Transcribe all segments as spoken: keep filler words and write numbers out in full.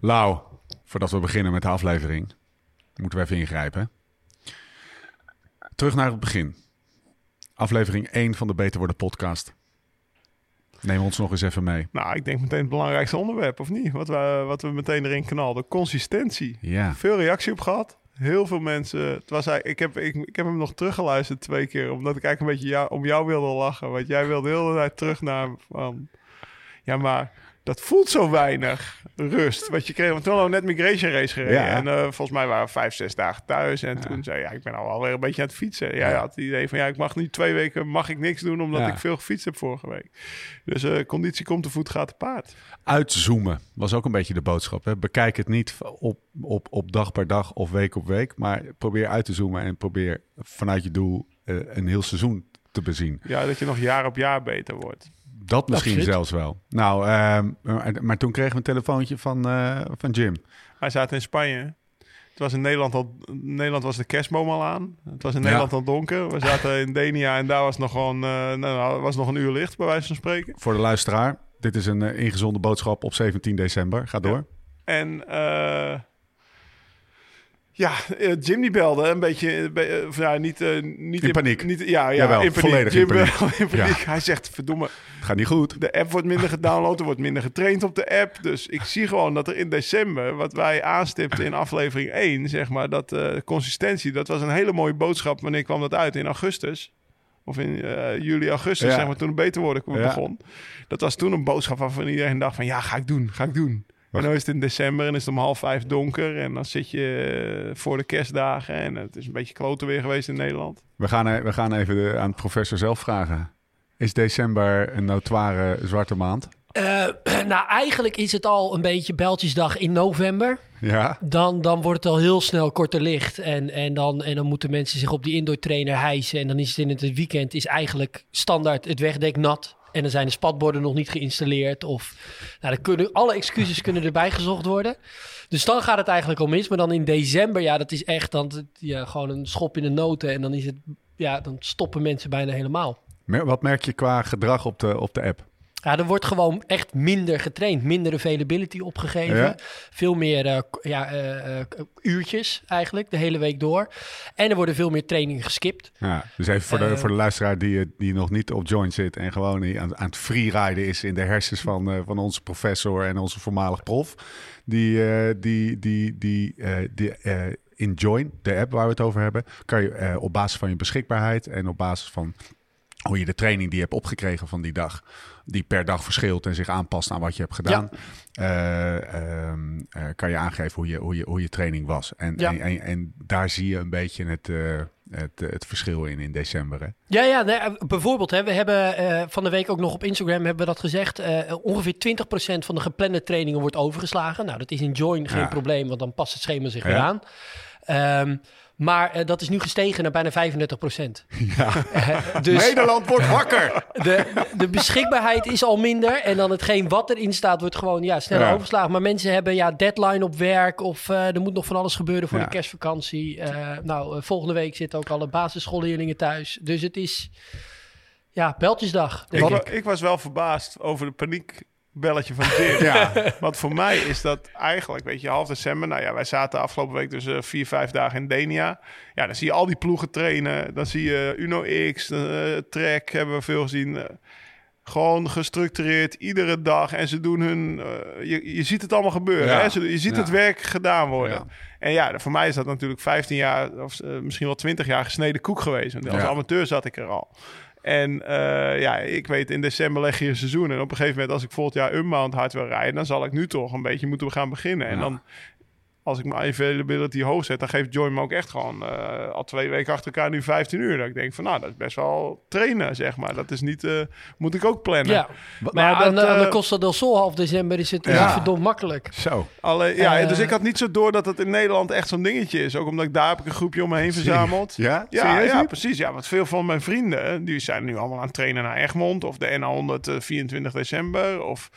Lau, voordat we beginnen met de aflevering, moeten we even ingrijpen. Terug naar het begin. Aflevering één van de Beter Worden podcast. Neem ons nog eens even mee. Nou, ik denk meteen het belangrijkste onderwerp, of niet? Wat we, wat we meteen erin knalden. Consistentie. Ja. Veel reactie op gehad. Heel veel mensen. Het was eigenlijk, ik, heb, ik, ik heb hem nog teruggeluisterd twee keer. Omdat ik eigenlijk een beetje jou, om jou wilde lachen. Want jij wilde heel de tijd terug naar van... Ja, maar... Dat voelt zo weinig rust. Wat je kreeg, want toen hadden we net migration race gereden. Ja. En uh, volgens mij waren we vijf, zes dagen thuis. En ja. toen zei ja, ik ben al alweer een beetje aan het fietsen. Jij ja. had het idee van, ja, ik mag nu twee weken mag ik niks doen... omdat ja. ik veel gefietst heb vorige week. Dus uh, conditie komt te voet, gaat te paard. Uitzoomen was ook een beetje de boodschap. Hè? Bekijk het niet op, op, op dag per dag of week op week... maar probeer uit te zoomen en probeer vanuit je doel uh, een heel seizoen te bezien. Ja, dat je nog jaar op jaar beter wordt. Dat misschien dat zelfs wel. Nou, uh, maar, maar toen kregen we een telefoontje van, uh, van Jim. Hij zat in Spanje. Het was in Nederland al. In Nederland was de kerstboom al aan. Het was in Nederland ja. al donker. We zaten in Denia en daar was nog gewoon, uh, nou, was nog een uur licht, bij wijze van spreken. Voor de luisteraar, dit is een uh, ingezonde boodschap op zeventien december. Ga door. Ja. En. Uh... Ja, Jim die belde een beetje, be, nou, niet, uh, niet... In paniek. Niet, ja, ja Jawel, in paniek. volledig Jim in paniek. in paniek. Ja. Hij zegt, verdomme... Het gaat niet goed. De app wordt minder gedownload, er wordt minder getraind op de app. Dus ik zie gewoon dat er in december, wat wij aanstipten in aflevering één, zeg maar, dat uh, consistentie, dat was een hele mooie boodschap. Wanneer kwam dat uit? In augustus. Of in uh, juli, augustus, ja. zeg maar, toen het Beter Worden ja. begon. Dat was toen een boodschap waarvan iedereen dacht van, ja, ga ik doen, ga ik doen. En dan is het in december en is het om half vijf donker. En dan zit je voor de kerstdagen. En het is een beetje klote weer geweest in Nederland. We gaan, we gaan even de, aan de professor zelf vragen. Is december een notoire zwarte maand? Uh, nou, eigenlijk is het al een beetje Bijltjesdag in november. Ja. Dan, dan wordt het al heel snel korter licht. En, en, dan, en dan moeten mensen zich op die indoor trainer hijsen. En dan is het in het weekend is eigenlijk standaard het wegdek nat. En dan zijn de spatborden nog niet geïnstalleerd. Of nou, dan kunnen, alle excuses kunnen erbij gezocht worden. Dus dan gaat het eigenlijk al mis. Maar dan in december, ja, dat is echt dan, ja, gewoon een schop in de noten. En dan, is het, ja, dan stoppen mensen bijna helemaal. Wat merk je qua gedrag op de, op de app? Ja, er wordt gewoon echt minder getraind. Minder availability opgegeven. Ja. Veel meer uh, ja, uh, uurtjes eigenlijk, de hele week door. En er worden veel meer trainingen geskipt. Ja, dus even voor de, uh, voor de luisteraar die, die nog niet op Join zit... en gewoon aan, aan het freeriden is in de hersens van, uh, van onze professor... en onze voormalig prof. Die, uh, die, die, die, uh, die uh, in Join, de app waar we het over hebben... kan je uh, op basis van je beschikbaarheid en op basis van... hoe je de training die je hebt opgekregen van die dag... die per dag verschilt en zich aanpast aan wat je hebt gedaan... Ja. Uh, um, uh, kan je aangeven hoe je, hoe je, hoe je training was. En, ja. en, en, en daar zie je een beetje het, uh, het, het verschil in in december. Hè? Ja, ja nou, bijvoorbeeld, hè, we hebben uh, van de week ook nog op Instagram hebben we dat gezegd... Uh, ongeveer twintig procent van de geplande trainingen wordt overgeslagen. Nou, dat is in Join geen ja. probleem, want dan past het schema zich ja. weer aan... Um, maar uh, dat is nu gestegen naar bijna vijfendertig procent. Ja. Uh, dus Nederland wordt wakker. De, de beschikbaarheid is al minder. En dan hetgeen wat erin staat wordt gewoon ja, sneller ja. overgeslagen. Maar mensen hebben ja deadline op werk. Of uh, er moet nog van alles gebeuren voor ja. de kerstvakantie. Uh, nou, uh, volgende week zitten ook alle basisschoolleerlingen thuis. Dus het is ja, Bijltjesdag. Ik, ik. ik was wel verbaasd over de paniek. Belletje van Jim. Ja. Want voor mij is dat eigenlijk, weet je, half december. Nou ja, wij zaten afgelopen week dus uh, vier, vijf dagen in Denia. Ja, dan zie je al die ploegen trainen. Dan zie je Uno X, uh, Trek, hebben we veel gezien. Uh, gewoon gestructureerd, iedere dag. En ze doen hun... Uh, je, je ziet het allemaal gebeuren. Ja. Hè? Ze, je ziet ja. het werk gedaan worden. Ja. En ja, voor mij is dat natuurlijk vijftien jaar, of uh, misschien wel twintig jaar gesneden koek geweest. Want als ja. amateur zat ik er al. En uh, ja, ik weet, in december leg je een seizoen. En op een gegeven moment, als ik volgend jaar Unbound hard wil rijden... dan zal ik nu toch een beetje moeten gaan beginnen. Ja. En dan, als ik mijn availability hoog zet... dan geeft Join me ook echt gewoon uh, al twee weken achter elkaar nu vijftien uur. Dat ik denk van, nou, dat is best wel trainen, zeg maar. Dat is niet, uh, moet ik ook plannen. Ja. Maar, maar aan, dat, uh, aan de Costa del Sol half december is het ja. niet verdomd makkelijk. Zo. Alleen, ja, uh, dus ik had niet zo door dat het in Nederland echt zo'n dingetje is. Ook omdat ik daar heb ik een groepje om me heen verzameld. Ja, ja, ja precies. Ja, want veel van mijn vrienden, die zijn nu allemaal aan het trainen naar Egmond. Of de N honderd, uh, vierentwintig december. Of...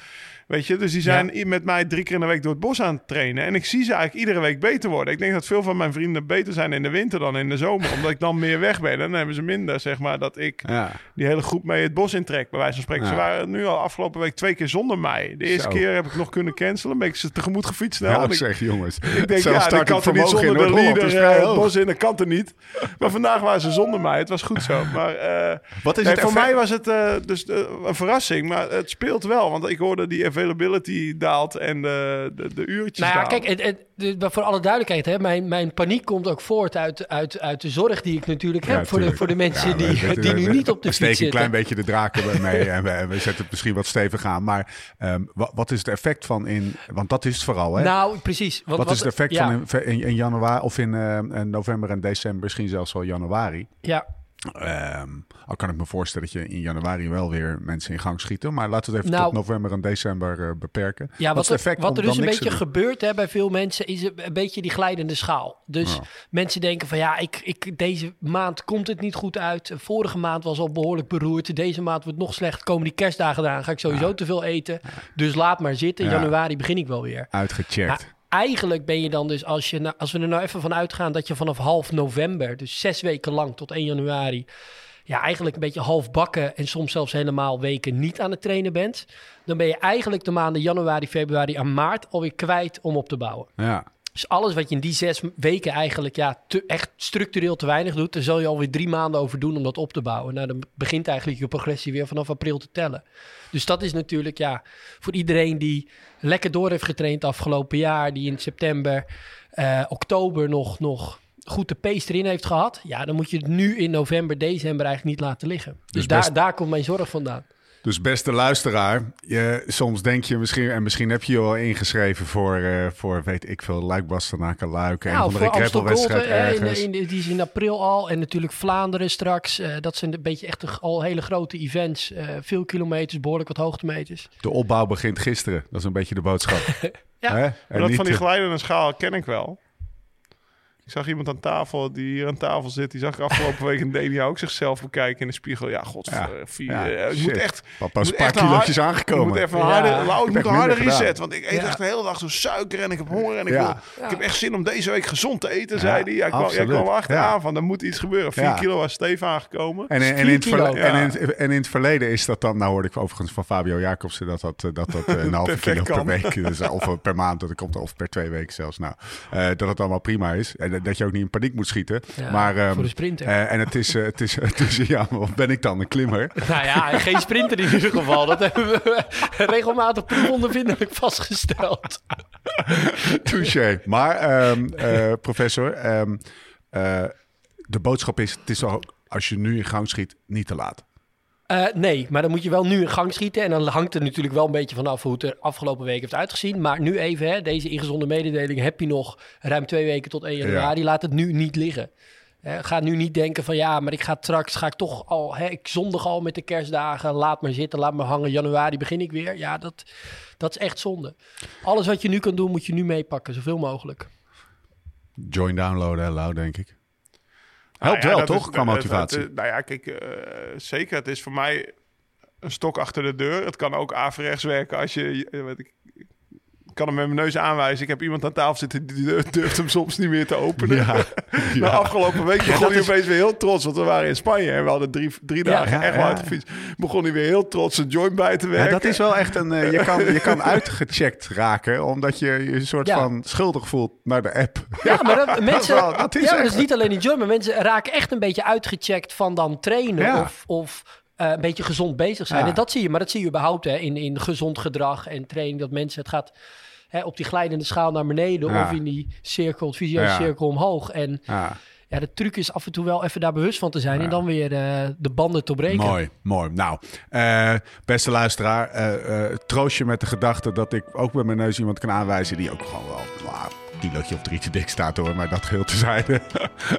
Weet je, dus die zijn ja. met mij drie keer in de week door het bos aan het trainen. En ik zie ze eigenlijk iedere week beter worden. Ik denk dat veel van mijn vrienden beter zijn in de winter dan in de zomer. Omdat ik dan meer weg ben. En dan hebben ze minder, zeg maar, dat ik ja. die hele groep mee het bos intrek. Bij wijze van spreken, ja. ze waren nu al afgelopen week twee keer zonder mij. De eerste Zo. keer heb ik nog kunnen cancelen. Ben ik ze tegemoet gefietst. Nou, nou ik zeg, jongens. Ik denk, ja, ik kan er niet zonder de leader uh, het bos in. Dat kan er niet. Maar vandaag waren ze zonder mij. Het was goed zo. Maar uh, Wat is nee, het voor mij was het uh, dus uh, een verrassing. Maar het speelt wel. Want ik hoorde die availability daalt en de, de, de uurtjes nou ja, daalt. Kijk, het, het, het, voor alle duidelijkheid, hè, mijn, mijn paniek komt ook voort uit, uit, uit de zorg die ik natuurlijk heb ja, voor, de, voor de mensen ja, die, we, die we, nu we, niet op de fiets zitten. We steken een klein beetje de draken mee en we, we zetten het misschien wat stevig aan. Maar um, wat, wat is het effect van in... Want dat is het vooral, hè? Nou, precies. Want, wat, wat is het effect ja. van in, in, in januari of in uh, november en december, misschien zelfs wel januari? Ja. Um, al kan ik me voorstellen dat je in januari wel weer mensen in gang schieten. Maar laten we het even nou, tot november en december uh, beperken. Ja, wat, wat, er, wat er dus een beetje gebeurt hè, bij veel mensen is een beetje die glijdende schaal. Dus oh. mensen denken van ja, ik, ik, deze maand komt het niet goed uit. Vorige maand was al behoorlijk beroerd. Deze maand wordt nog slecht. Komen die kerstdagen eraan, ga ik sowieso ja. te veel eten. Dus laat maar zitten. In ja. januari begin ik wel weer. Uitgecheckt. Nou, eigenlijk ben je dan dus, als, je nou, als we er nou even van uitgaan dat je vanaf half november, dus zes weken lang tot één januari, ja, eigenlijk een beetje half bakken en soms zelfs helemaal weken niet aan het trainen bent, dan ben je eigenlijk de maanden januari, februari en maart alweer kwijt om op te bouwen. Ja. Dus alles wat je in die zes weken eigenlijk ja, te, echt structureel te weinig doet, daar zal je alweer drie maanden over doen om dat op te bouwen. Nou, dan begint eigenlijk je progressie weer vanaf april te tellen. Dus dat is natuurlijk ja, voor iedereen die lekker door heeft getraind afgelopen jaar, die in september, uh, oktober nog, nog goed de pace erin heeft gehad. Ja, dan moet je het nu in november, december eigenlijk niet laten liggen. Dus, dus best... daar, daar komt mijn zorg vandaan. Dus beste luisteraar, je, soms denk je misschien... en misschien heb je je al ingeschreven voor, uh, voor weet ik veel, Luik-Bastenaken-Luik... en nou, voor Amstel Kolten, ergens. In, in, die is in april al en natuurlijk Vlaanderen straks. Uh, dat zijn een beetje echt een, al hele grote events. Uh, veel kilometers, behoorlijk wat hoogtemeters. De opbouw begint gisteren, dat is een beetje de boodschap. ja, huh? en dat van die glijdende schaal ken ik wel. Ik zag iemand aan tafel, die hier aan tafel zit... die zag ik afgelopen week in Denia ook zichzelf bekijken in de spiegel. Ja, godver... Ja, ja, ik moet echt... Pas een paar kilootjes aangekomen. Ik moet even een harde, ja. nou, ik moet een harde reset. Gedaan. Want ik eet ja. echt de hele dag zo suiker en ik heb honger. En ik, ja. wil, ik heb echt zin om deze week gezond te eten, ja, zei hij. Jij kwam, jij kwam achteraan ja. van, er moet iets gebeuren. Vier ja. kilo was stevig aangekomen. En, en, en, in verle- ja. en, in, en in het verleden is dat dan... Nou hoorde ik overigens van Fabio Jacobsen... dat dat, dat, dat een halve kilo kan. Per week dus, of per maand, dat komt of per twee weken zelfs. Nou, uh, dat het allemaal prima is... dat je ook niet in paniek moet schieten. Ja, maar, um, voor de sprinter. Uh, en het is, uh, het, is, het is... Ja, wat ben ik dan? Een klimmer? Nou ja, geen sprinter in ieder geval. Dat hebben we regelmatig proefondervindelijk vastgesteld. Touché. Maar, um, uh, professor, um, uh, de boodschap is... het is al, als je nu in gang schiet, niet te laat. Uh, nee, maar dan moet je wel nu in gang schieten. En dan hangt het natuurlijk wel een beetje vanaf hoe het er afgelopen week heeft uitgezien. Maar nu even, hè, deze ingezonde mededeling heb je nog ruim twee weken tot één januari. Ja. Laat het nu niet liggen. Uh, ga nu niet denken van ja, maar ik ga straks, ga ik toch al, hè, ik zondig al met de kerstdagen. Laat maar zitten, laat maar hangen. Januari begin ik weer. Ja, dat, dat is echt zonde. Alles wat je nu kan doen, moet je nu meepakken. Zoveel mogelijk. Join downloaden, hè, Lau, denk ik. Helpt nou ja, wel, toch, is, qua motivatie? Het, het, nou ja, kijk, uh, zeker. Het is voor mij een stok achter de deur. Het kan ook averechts werken als je... Uh, weet ik, ik kan hem met mijn neus aanwijzen. Ik heb iemand aan tafel zitten, die durft hem soms niet meer te openen. Ja, ja. Nou, afgelopen week begon ja, hij is... opeens weer heel trots, want we waren in Spanje en we hadden drie, drie ja, dagen ja, echt hard ja. gefietst. Begon hij weer heel trots een joint bij te werken. Ja, dat is wel echt een... Uh, je, kan, je kan uitgecheckt raken, omdat je je een soort ja. van schuldig voelt naar de app. Ja, maar dat, mensen, dat, is wel, dat, is ja, maar dat is niet alleen die joint, maar mensen raken echt een beetje uitgecheckt van dan trainen ja. of... of Uh, een beetje gezond bezig zijn. Ja. En dat zie je, maar dat zie je überhaupt hè, in, in gezond gedrag en training. Dat mensen, het gaat hè, op die glijdende schaal naar beneden ja. of in die cirkel, visuele ja. cirkel omhoog. En ja. ja, de truc is af en toe wel even daar bewust van te zijn ja. en dan weer uh, de banden te breken. Mooi, mooi. Nou, uh, beste luisteraar, uh, uh, troost je met de gedachte dat ik ook met mijn neus iemand kan aanwijzen die ook gewoon wel... Wow. Kilootje op drie te dik staat hoor, maar dat geheel tezijde.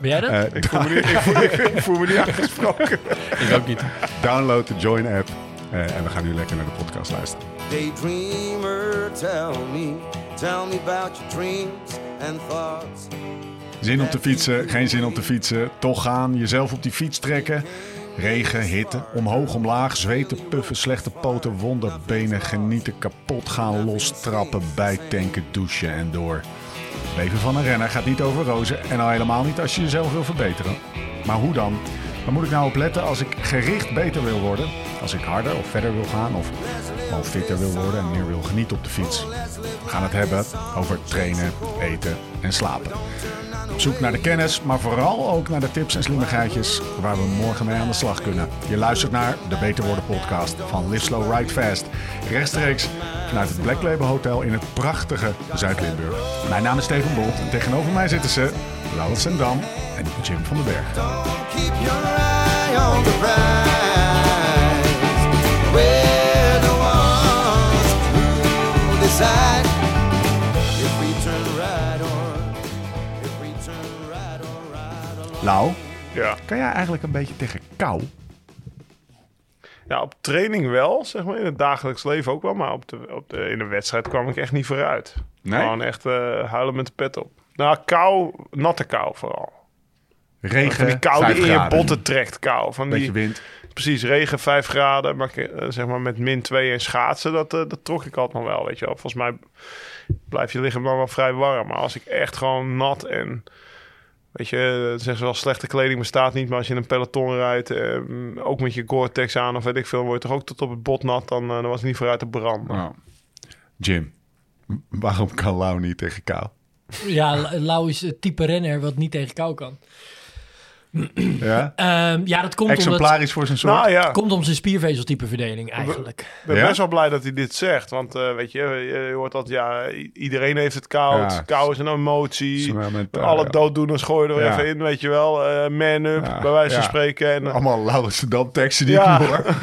Ben jij dat? Uh, ik, voel me niet, ik, voel, ik voel me niet aangesproken. Ik ook niet. Download de Join app uh, en we gaan nu lekker naar de podcast luisteren. Daydreamer, tell me, tell me about your dreams and thoughts. Zin om te fietsen, geen zin om te fietsen, toch gaan, jezelf op die fiets trekken. Regen, hitte, omhoog, omlaag, zweten, puffen, slechte poten, wonden, benen, genieten, kapot gaan, lostrappen, bijtanken, douchen en door. Het leven van een renner gaat niet over rozen en al helemaal niet als je jezelf wil verbeteren. Maar hoe dan? Waar moet ik nou op letten als ik gericht beter wil worden? Als ik harder of verder wil gaan of al fitter wil worden en meer wil genieten op de fiets? We gaan het hebben over trainen, eten en slapen. Op zoek naar de kennis, maar vooral ook naar de tips en slimmigheidjes waar we morgen mee aan de slag kunnen. Je luistert naar de Beter Worden podcast van Live Slow, Ride Fast. Rechtstreeks vanuit het Black Label Hotel in het prachtige Zuid-Limburg. Mijn naam is Steven Bolt en tegenover mij zitten ze Laurens en Dam en Jim van den Berg. Lau, ja. Kan jij eigenlijk een beetje tegen kou? Ja, op training wel, zeg maar. In het dagelijks leven ook wel. Maar op de, op de, in de wedstrijd kwam ik echt niet vooruit. Nee? Gewoon echt uh, huilen met de pet op. Nou, kou, natte kou vooral. Regen, van die kou die in je botten trekt, kou. Van beetje die, wind. Precies, regen, vijf graden. Maar uh, zeg maar met min twee en schaatsen, dat, uh, dat trok ik altijd nog wel, weet je wel. Volgens mij blijft je lichaam dan wel vrij warm. Maar als ik echt gewoon nat en... Weet je, dat zeggen ze wel, slechte kleding bestaat niet. Maar als je in een peloton rijdt, eh, ook met je Gore-Tex aan of weet ik veel, word je toch ook tot op het bot nat. Dan, uh, dan was het niet vooruit te branden. Nou. Jim, waarom kan Lau niet tegen kou? Ja, Lau is het type renner wat niet tegen kou kan. Ja, um, ja dat komt exemplarisch omdat, voor zijn soort. Nou, ja. Komt om zijn spiervezeltype verdeling eigenlijk. Ik ben ja? best wel blij dat hij dit zegt. Want uh, weet je, je hoort dat ja, iedereen heeft het koud. Ja. Kou is een emotie. Met, uh, alle dooddoeners gooien er ja. even in, weet je wel. Uh, man up, ja. bij wijze van ja. spreken. En, uh, allemaal Laurens Dam teksten die ja. ik hoor.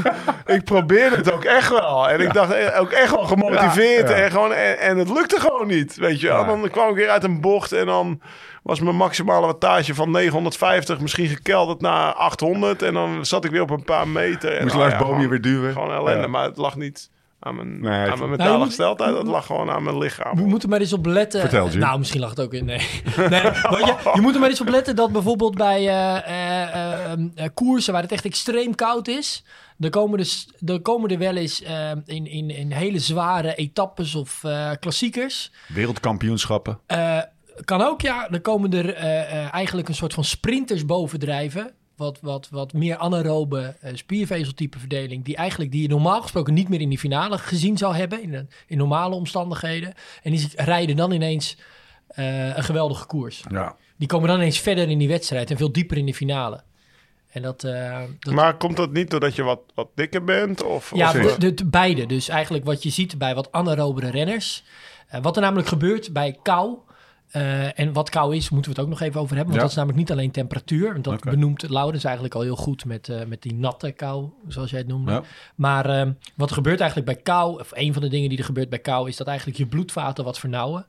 Ik probeerde het ook echt wel. En ja. ik dacht ook echt wel gemotiveerd. Ja. Ja. En, gewoon, en, en het lukte gewoon niet, weet je wel. Ja. Dan kwam ik weer uit een bocht en dan... was mijn maximale wattage van negenhonderdvijftig misschien gekelderd naar achthonderd. En dan zat ik weer op een paar meter. En moest oh, Lars ja, Boom je weer duwen. Gewoon ellende, ja. maar het lag niet aan mijn, nee, aan mijn mentale nou, gesteldheid. Het lag gewoon aan mijn lichaam. We moeten maar eens op letten. Vertel, nou, misschien lag het ook in. Nee. nee je, je moet er maar eens op letten dat bijvoorbeeld bij uh, uh, uh, uh, koersen waar het echt extreem koud is... Er komen, dus, er komen er wel eens uh, in, in, in hele zware etappes of uh, klassiekers. Wereldkampioenschappen. Uh, Kan ook, ja. Er komen er uh, uh, eigenlijk een soort van sprinters bovendrijven. Wat, wat, wat meer anaerobe uh, spiervezeltype verdeling. Die eigenlijk die je normaal gesproken niet meer in die finale gezien zou hebben. In, de, in normale omstandigheden. En die rijden dan ineens uh, een geweldige koers. Ja. Die komen dan ineens verder in die wedstrijd. En veel dieper in de finale. En dat, uh, dat... Maar komt dat niet doordat je wat, wat dikker bent? Of, ja, of... De, de, beide. Dus eigenlijk wat je ziet bij wat anaerobere renners. Uh, wat er namelijk gebeurt bij kou... Uh, en wat kou is, moeten we het ook nog even over hebben. Want ja. dat is namelijk niet alleen temperatuur. Want dat okay. benoemt Laurens eigenlijk al heel goed met, uh, met die natte kou, zoals jij het noemde. Ja. Maar uh, wat gebeurt eigenlijk bij kou, of een van de dingen die er gebeurt bij kou... is dat eigenlijk je bloedvaten wat vernauwen.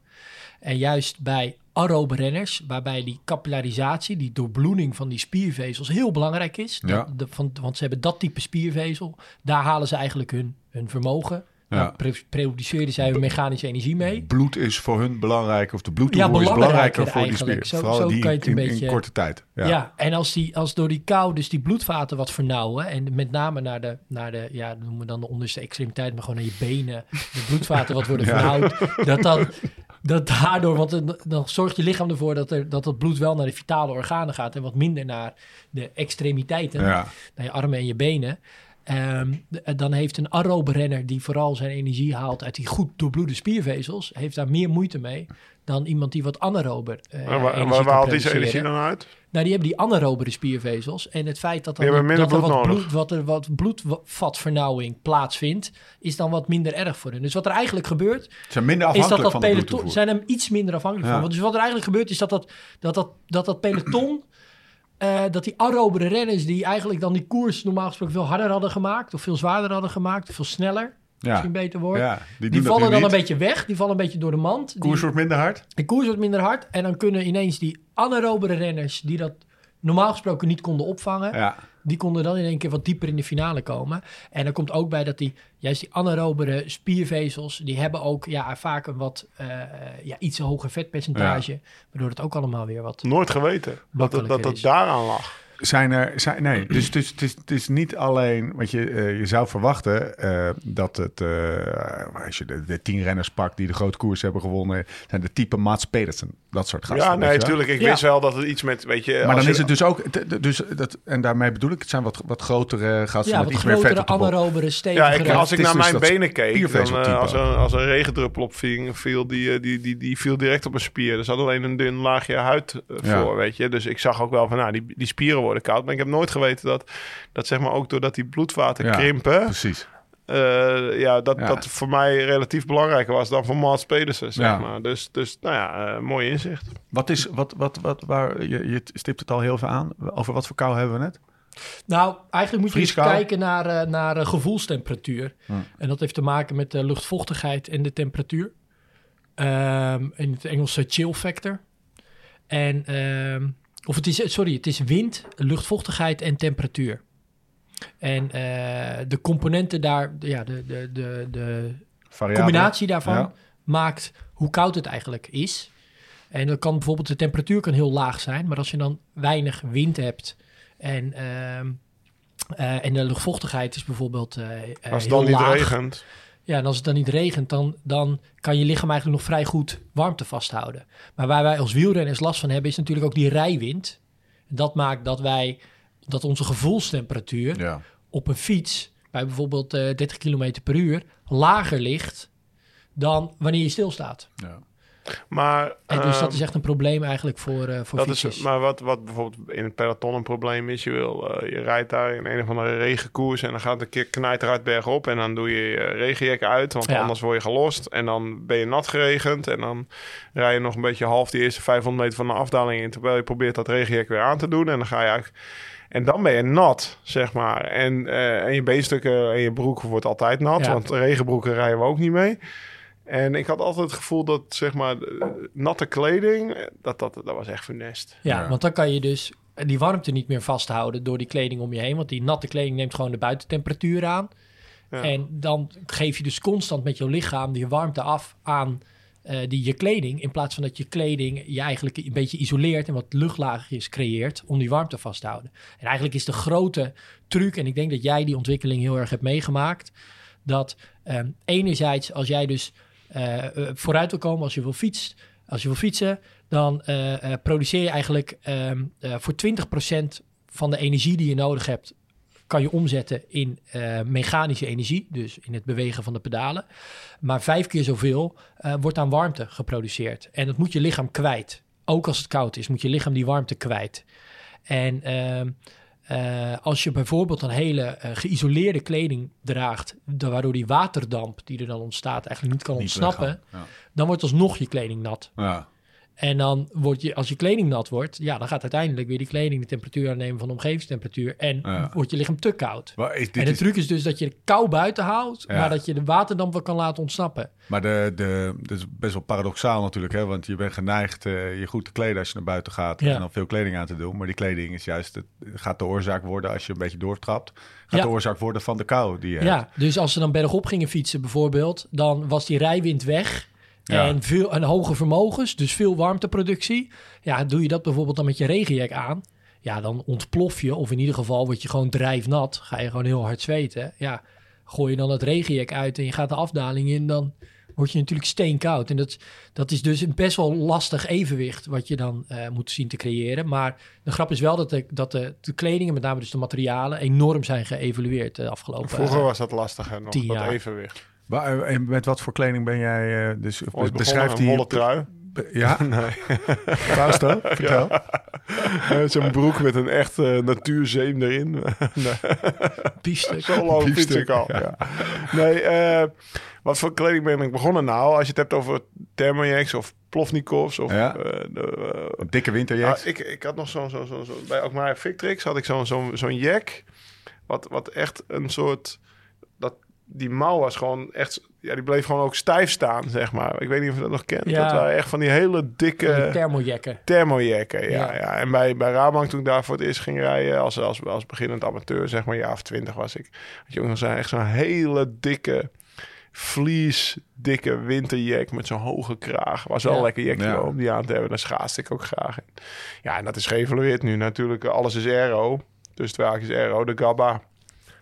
En juist bij aerobe renners, waarbij die capillarisatie... die doorbloeding van die spiervezels heel belangrijk is. Ja. Dat, de, van, want ze hebben dat type spiervezel. Daar halen ze eigenlijk hun, hun vermogen... Ja. Produceren zij hun mechanische energie mee. Bloed is voor hun belangrijk, of de bloedtoevoer ja, is belangrijker voor die spier. Zo, Vooral zo die kan je het in, een beetje... in korte tijd. Ja, ja en als, die, als door die kou dus die bloedvaten wat vernauwen... en met name naar de, naar de ja, noemen we dan de onderste extremiteit... maar gewoon naar je benen, de bloedvaten wat worden vernauwd... Ja. Dat, dat, dat daardoor, want het, dan zorgt je lichaam ervoor... Dat, er, dat het bloed wel naar de vitale organen gaat... en wat minder naar de extremiteiten, ja. naar je armen en je benen... Um, dan heeft een aerobe renner die vooral zijn energie haalt... uit die goed doorbloede spiervezels... heeft daar meer moeite mee dan iemand die wat anaerobe uh, en waar, waar haalt die zijn energie dan uit? Nou, die hebben die anaerobere spiervezels. En het feit dat, dan, dat, dat er wat, bloed, wat er wat bloedvatvernauwing plaatsvindt... is dan wat minder erg voor hen. Dus wat er eigenlijk gebeurt... Zijn minder afhankelijk is dat dat peloton, zijn hem iets minder afhankelijk ja. van. Dus wat er eigenlijk gebeurt is dat dat, dat, dat, dat, dat peloton... Uh, dat die aerobere renners die eigenlijk dan die koers normaal gesproken veel harder hadden gemaakt... of veel zwaarder hadden gemaakt, of veel sneller, ja. misschien beter woord. Ja, die die vallen dan niet. Een beetje weg, die vallen een beetje door de mand. De koers die, wordt minder hard. De koers wordt minder hard en dan kunnen ineens die anaerobere renners... die dat normaal gesproken niet konden opvangen... Ja. die konden dan in één keer wat dieper in de finale komen. En dan komt ook bij dat die juist die anaerobere spiervezels... die hebben ook ja, vaak een wat uh, ja, iets hoger vetpercentage... Ja. waardoor het ook allemaal weer wat... Nooit geweten dat dat, dat daaraan lag. Zijn er, zijn, nee, dus het is dus, dus, dus niet alleen, want je, uh, je zou verwachten uh, dat het, uh, als je de, de tien renners pakt die de grote koers hebben gewonnen, zijn de type Mats Pedersen, dat soort gasten. Ja, nee, natuurlijk. Ik ja. wist wel dat het iets met, weet je... Maar dan je... is het dus ook, dus dat, en daarmee bedoel ik, het zijn wat, wat grotere gasten. Ja, wat iets grotere, meer anaerobere, stevigere. Ja, ik, als ik naar mijn dus benen keek, dan, uh, als, een, als een regendruppel op viel, viel die, die, die, die viel direct op een spier. Er zat alleen een dun laagje huid uh, ja. voor, weet je. Dus ik zag ook wel van, nou, die, die spieren worden koud. Maar ik heb nooit geweten dat, dat zeg maar ook doordat die bloedvaten ja, krimpen... Precies. Uh, ja, dat, ja, dat voor mij relatief belangrijker was dan voor Mats Pedersen, zeg ja. maar. Dus, dus nou ja, uh, mooi inzicht. Wat is, wat, wat, wat, waar, je, je stipt het al heel veel aan. Over wat voor kou hebben we net? Nou, eigenlijk moet je eens kijken naar, uh, naar uh, gevoelstemperatuur. Hm. En dat heeft te maken met de luchtvochtigheid en de temperatuur. Um, in het Engelse chill factor. En... Um, Of het is, sorry, het is wind, luchtvochtigheid en temperatuur. En uh, de componenten daar, ja, de, de, de, de combinatie daarvan ja. maakt hoe koud het eigenlijk is. En dan kan bijvoorbeeld de temperatuur kan heel laag zijn, maar als je dan weinig wind hebt en, uh, uh, en de luchtvochtigheid is bijvoorbeeld uh, als het dan heel niet laag, regent. Ja, en als het dan niet regent, dan, dan kan je lichaam eigenlijk nog vrij goed warmte vasthouden. Maar waar wij als wielrenners last van hebben, is natuurlijk ook die rijwind. Dat maakt dat wij, dat onze gevoelstemperatuur ja. op een fiets, bij bijvoorbeeld uh, dertig kilometer per uur, lager ligt dan wanneer je stilstaat. Ja. Maar, en dus uh, dat is echt een probleem eigenlijk voor, uh, voor dat fietsers. Is, maar wat, wat bijvoorbeeld in het peloton een probleem is... je, wil, uh, je rijdt daar in een of andere regenkoers... en dan gaat een keer knijt eruit bergop... en dan doe je je regenjek uit, want ja. anders word je gelost... en dan ben je nat geregend... en dan rij je nog een beetje half die eerste vijfhonderd meter van de afdaling in... terwijl je probeert dat regenjek weer aan te doen... en dan ga je eigenlijk... En dan ben je nat, zeg maar. En, uh, en je beenstukken en je broek wordt altijd nat... Ja. want regenbroeken rijden we ook niet mee... En ik had altijd het gevoel dat, zeg maar, natte kleding, dat, dat, dat was echt funest. Ja, ja, want dan kan je dus die warmte niet meer vasthouden door die kleding om je heen. Want die natte kleding neemt gewoon de buitentemperatuur aan. Ja. En dan geef je dus constant met je lichaam die warmte af aan uh, die, je kleding. In plaats van dat je kleding je eigenlijk een beetje isoleert en wat luchtlaagjes creëert om die warmte vast te houden. En eigenlijk is de grote truc, en ik denk dat jij die ontwikkeling heel erg hebt meegemaakt, dat um, enerzijds als jij dus... Uh, vooruit wil komen als je wil fietsen, als je wil fietsen dan uh, uh, produceer je eigenlijk um, uh, voor twintig procent van de energie die je nodig hebt, kan je omzetten in uh, mechanische energie, dus in het bewegen van de pedalen. Maar vijf keer zoveel uh, wordt aan warmte geproduceerd. En dat moet je lichaam kwijt. Ook als het koud is, moet je lichaam die warmte kwijt. En uh, uh, als je bijvoorbeeld een hele uh, geïsoleerde kleding draagt... De, waardoor die waterdamp die er dan ontstaat eigenlijk niet kan niet ontsnappen... Ja. Dan wordt alsnog je kleding nat. Ja. En dan wordt je, als je kleding nat wordt... ja, dan gaat uiteindelijk weer die kleding de temperatuur aannemen... van de omgevingstemperatuur en ja. wordt je lichaam te koud. Maar is, en de is... truc is dus dat je de kou buiten houdt... Ja. maar dat je de waterdamp wel kan laten ontsnappen. Maar de, de, dat is best wel paradoxaal natuurlijk, hè? Want je bent geneigd uh, je goed te kleden als je naar buiten gaat... Ja. en dan veel kleding aan te doen. Maar die kleding is juist het, gaat de oorzaak worden als je een beetje doortrapt... gaat ja. de oorzaak worden van de kou die je ja, hebt. Dus als ze dan bergop gingen fietsen bijvoorbeeld... dan was die rijwind weg... Ja. En, veel, en hoge vermogens, dus veel warmteproductie. Ja, doe je dat bijvoorbeeld dan met je regenjack aan... ja, dan ontplof je, of in ieder geval word je gewoon drijfnat. Ga je gewoon heel hard zweten. Ja, gooi je dan dat regenjack uit en je gaat de afdaling in... dan word je natuurlijk steenkoud. En dat, dat is dus een best wel lastig evenwicht... wat je dan uh, moet zien te creëren. Maar de grap is wel dat de, dat de, de kleding... en met name dus de materialen enorm zijn geëvalueerd de afgelopen... Vroeger uh, was dat lastiger nog, dat evenwicht. En met wat voor kleding ben jij... Dus beschrijf die... Een wollen trui. Ja? Nee. Fausto, vertel. Ja. Zo'n broek met een echt uh, natuurzeem erin. Nee. Biefstuk. Zo lang biefstuk al. Ja. Ja. Nee, uh, wat voor kleding ben ik begonnen nou? Als je het hebt over thermojax of plofnikovs of... Ja. Uh, de, uh, een dikke winterjax. Uh, ik, ik had nog zo'n... Zo, zo, zo, bij Alkmaar Fiktrix had ik zo'n zo'n zo'n jack. Wat, wat echt een soort... dat die mouw was gewoon echt... Ja, die bleef gewoon ook stijf staan, zeg maar. Ik weet niet of je dat nog kent. Ja. Dat waren echt van die hele dikke... Thermojacken. Thermojacken, ja, ja. ja. En bij, bij Rabobank, toen ik daar voor het eerst ging rijden... als, als, als beginnend amateur, zeg maar, een jaar of twintig was ik... had je ook nog zo'n, echt zo'n hele dikke... vliesdikke winterjack met zo'n hoge kraag. Was wel ja. een lekker jackje ja. om die aan te hebben. Daar schaatste ik ook graag in. Ja, en dat is geëvalueerd nu natuurlijk. Alles is aero. Dus twee haakjes aero, de Gabba.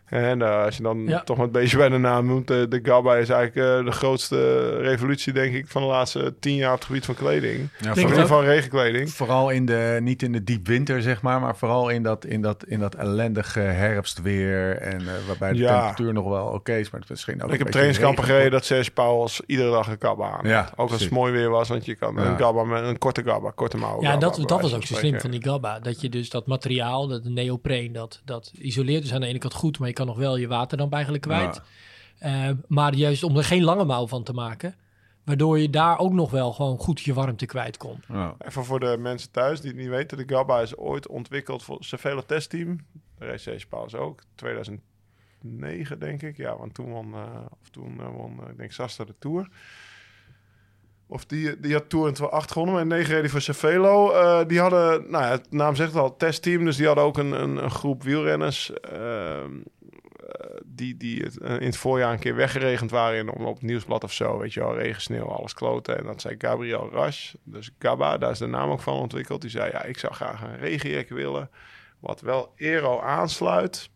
En uh, als je dan ja. toch maar het beestje bij de naam noemt. De, de Gabba is eigenlijk uh, de grootste revolutie, denk ik, van de laatste tien jaar op het gebied van kleding. Ja, vooral van regenkleding. Vooral in de, niet in de diepwinter, zeg maar, maar vooral in dat, in dat, in dat ellendige herfstweer. En uh, waarbij de ja. temperatuur nog wel oké okay is, maar het misschien ook. Ik heb trainingskampen gereden dat Serge Pauwels iedere dag een Gabba aan. Ja, ook precies. Als het mooi weer was, want je kan ja. een Gabba met een korte Gabba, korte mouwen. Ja, Gabba, dat, dat was ook zo slim van die Gabba. Dat je dus dat materiaal, dat neopreen, dat, dat isoleert dus aan de ene kant goed, maar je kan nog wel je waterdamp eigenlijk kwijt. Ja. Uh, maar juist om er geen lange mouw van te maken. Waardoor je daar ook nog wel gewoon goed je warmte kwijt kon. Ja. Even voor de mensen thuis die het niet weten. De Gabba is ooit ontwikkeld voor het Cervelo testteam. De race Spaans ook. tweeduizend negen denk ik. Ja, want toen won, uh, of toen, uh, won uh, ik denk Zaster de Tour. Of die, die had Tour in tweeduizend acht gewonnen, maar in negen reden voor Cervelo. Uh, die hadden, nou ja, het naam zegt het al, testteam. Dus die hadden ook een, een, een groep wielrenners uh, die, die het, uh, in het voorjaar een keer weggeregend waren in, op het Nieuwsblad of zo. Weet je wel, regen, sneeuw, alles kloten. En dat zei Gabriele Ras, dus Gabba, daar is de naam ook van ontwikkeld. Die zei, ja, ik zou graag een regenjack willen, wat wel aero aansluit,